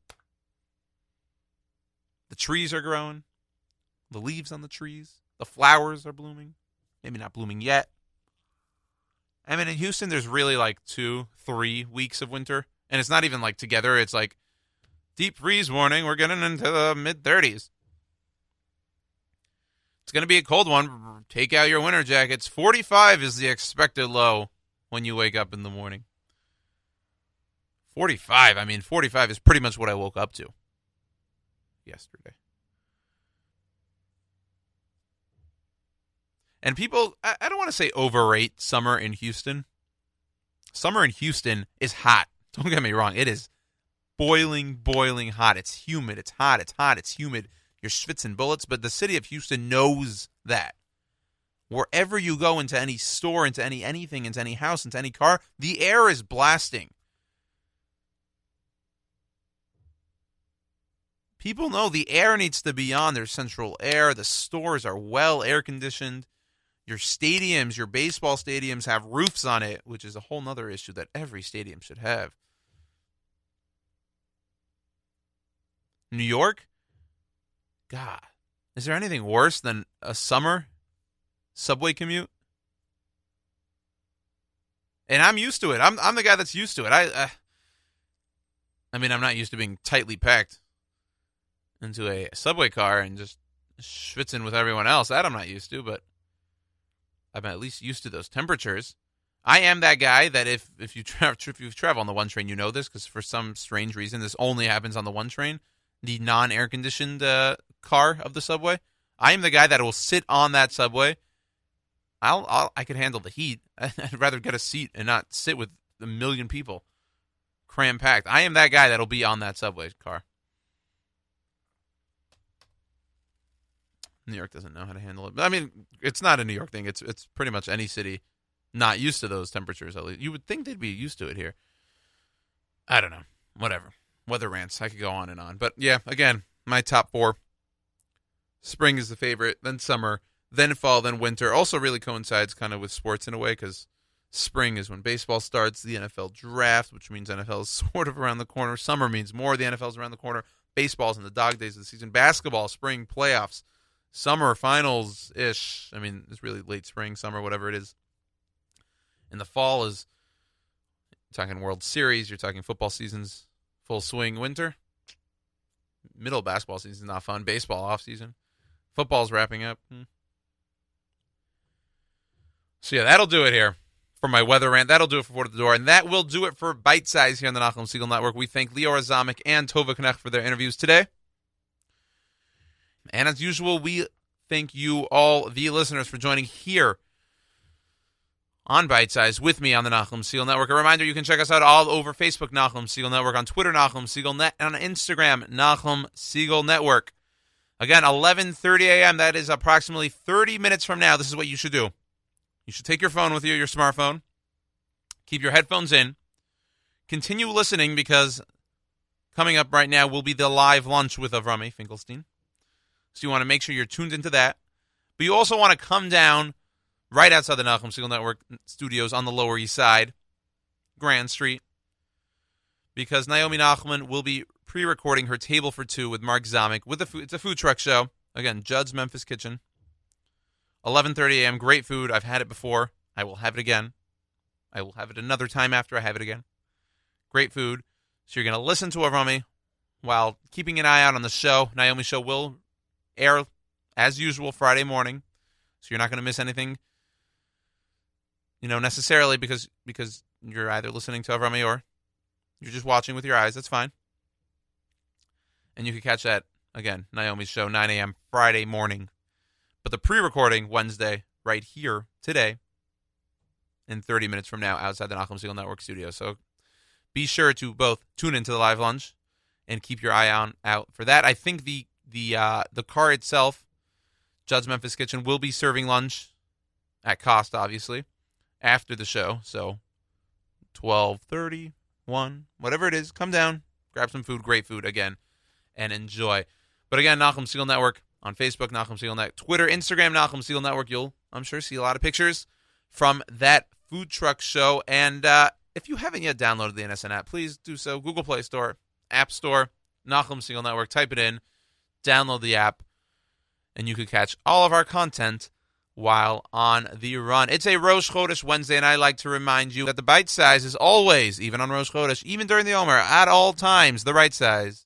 The trees are growing. The leaves on the trees. The flowers are blooming. Maybe not blooming yet. I mean, in Houston, there's really like two, three weeks of winter. And it's not even like together. It's like deep freeze warning. We're getting into the mid-thirties. It's going to be a cold one. Take out your winter jackets. forty-five is the expected low when you wake up in the morning. forty-five. I mean, forty-five is pretty much what I woke up to yesterday. And people, I, I don't want to say overrate summer in Houston. Summer in Houston is hot. Don't get me wrong. It is boiling, boiling hot. It's humid. It's hot. It's hot. It's humid. You're schwitzing bullets, but the city of Houston knows that. Wherever you go, into any store, into any anything, into any house, into any car, the air is blasting. People know the air needs to be on. There's central air. The stores are well air-conditioned. Your stadiums, your baseball stadiums have roofs on it, which is a whole other issue that every stadium should have. New York? God, is there anything worse than a summer subway commute? And I'm used to it. I'm I'm the guy that's used to it. I uh, I mean, I'm not used to being tightly packed into a subway car and just schwitzing with everyone else. That I'm not used to, but I'm at least used to those temperatures. I am that guy that if, if you tra- if you travel on the one train, you know this, because for some strange reason, this only happens on the one train, the non-air-conditioned uh, car of the subway. I am the guy that will sit on that subway. I'll, I'll I could handle the heat. I'd rather get a seat and not sit with a million people cram-packed. I am that guy that'll be on that subway car. New York doesn't know how to handle it. But, I mean, it's not a New York thing. It's it's pretty much any city not used to those temperatures. At least you would think they'd be used to it here. I don't know. Whatever. Weather rants. I could go on and on. But, yeah, again, my top four. Spring is the favorite, then summer, then fall, then winter. Also really coincides kind of with sports in a way, because spring is when baseball starts, the N F L draft, which means N F L is sort of around the corner. Summer means more. The N F L is around the corner. Baseball's in the dog days of the season. Basketball, spring, playoffs. Summer finals-ish. I mean, it's really late spring, summer, whatever it is. And the fall is, you're talking World Series, you're talking football seasons, full swing, winter. Middle basketball season, not fun. Baseball off season. Football's wrapping up. Hmm. So yeah, that'll do it here for my weather rant. That'll do it for Four to the Door. And that will do it for Bite Size here on the Nachum Segal Network. We thank Leora Zomick and Tova Knecht for their interviews today. And as usual, we thank you all, the listeners, for joining here on Bite Size with me on the Nachum Segal Network. A reminder, you can check us out all over Facebook, Nachum Segal Network, on Twitter, Nachum Segal Net, and on Instagram, Nachum Segal Network. Again, eleven thirty a.m., that is approximately thirty minutes from now. This is what you should do. You should take your phone with you, your smartphone, keep your headphones in, continue listening, because coming up right now will be the live lunch with Avrami Finkelstein. So you want to make sure you're tuned into that. But you also want to come down right outside the Nachum Segal Network studios on the Lower East Side, Grand Street. because Naomi Nachman will be pre-recording her Table for Two with Mark Zomick. With a food, it's a food truck show. Again, Judd's Memphis Kitchen. eleven thirty a.m. Great food. I've had it before. I will have it again. I will have it another time after I have it again. Great food. So you're going to listen to Avrami while keeping an eye out on the show. Naomi's show will air, as usual, Friday morning. So you're not going to miss anything, you know, necessarily because because you're either listening to Avrami or you're just watching with your eyes. That's fine. And you can catch that, again, Naomi's show, nine a.m. Friday morning. But the pre-recording Wednesday, right here, today, in thirty minutes from now, outside the Nachum Segal Network studio. So be sure to both tune into the live lunch and keep your eye on out for that. I think the the uh, the car itself, Judd's Memphis Kitchen, will be serving lunch at cost, obviously, after the show. So twelve thirty, one, whatever it is, come down, grab some food, great food, again, and enjoy. But again, Nachum Segal Network on Facebook, Nachum Segal Network, Twitter, Instagram, Nachum Segal Network. You'll, I'm sure, see a lot of pictures from that food truck show. And uh, if you haven't yet downloaded the N S N app, please do so. Google Play Store, App Store, Nachum Segal Network. Type it in, download the app, and you can catch all of our content while on the run. It's a Rosh Chodesh Wednesday, and I like to remind you that the bite size is always, even on Rosh Chodesh, even during the Omer, at all times, the right size.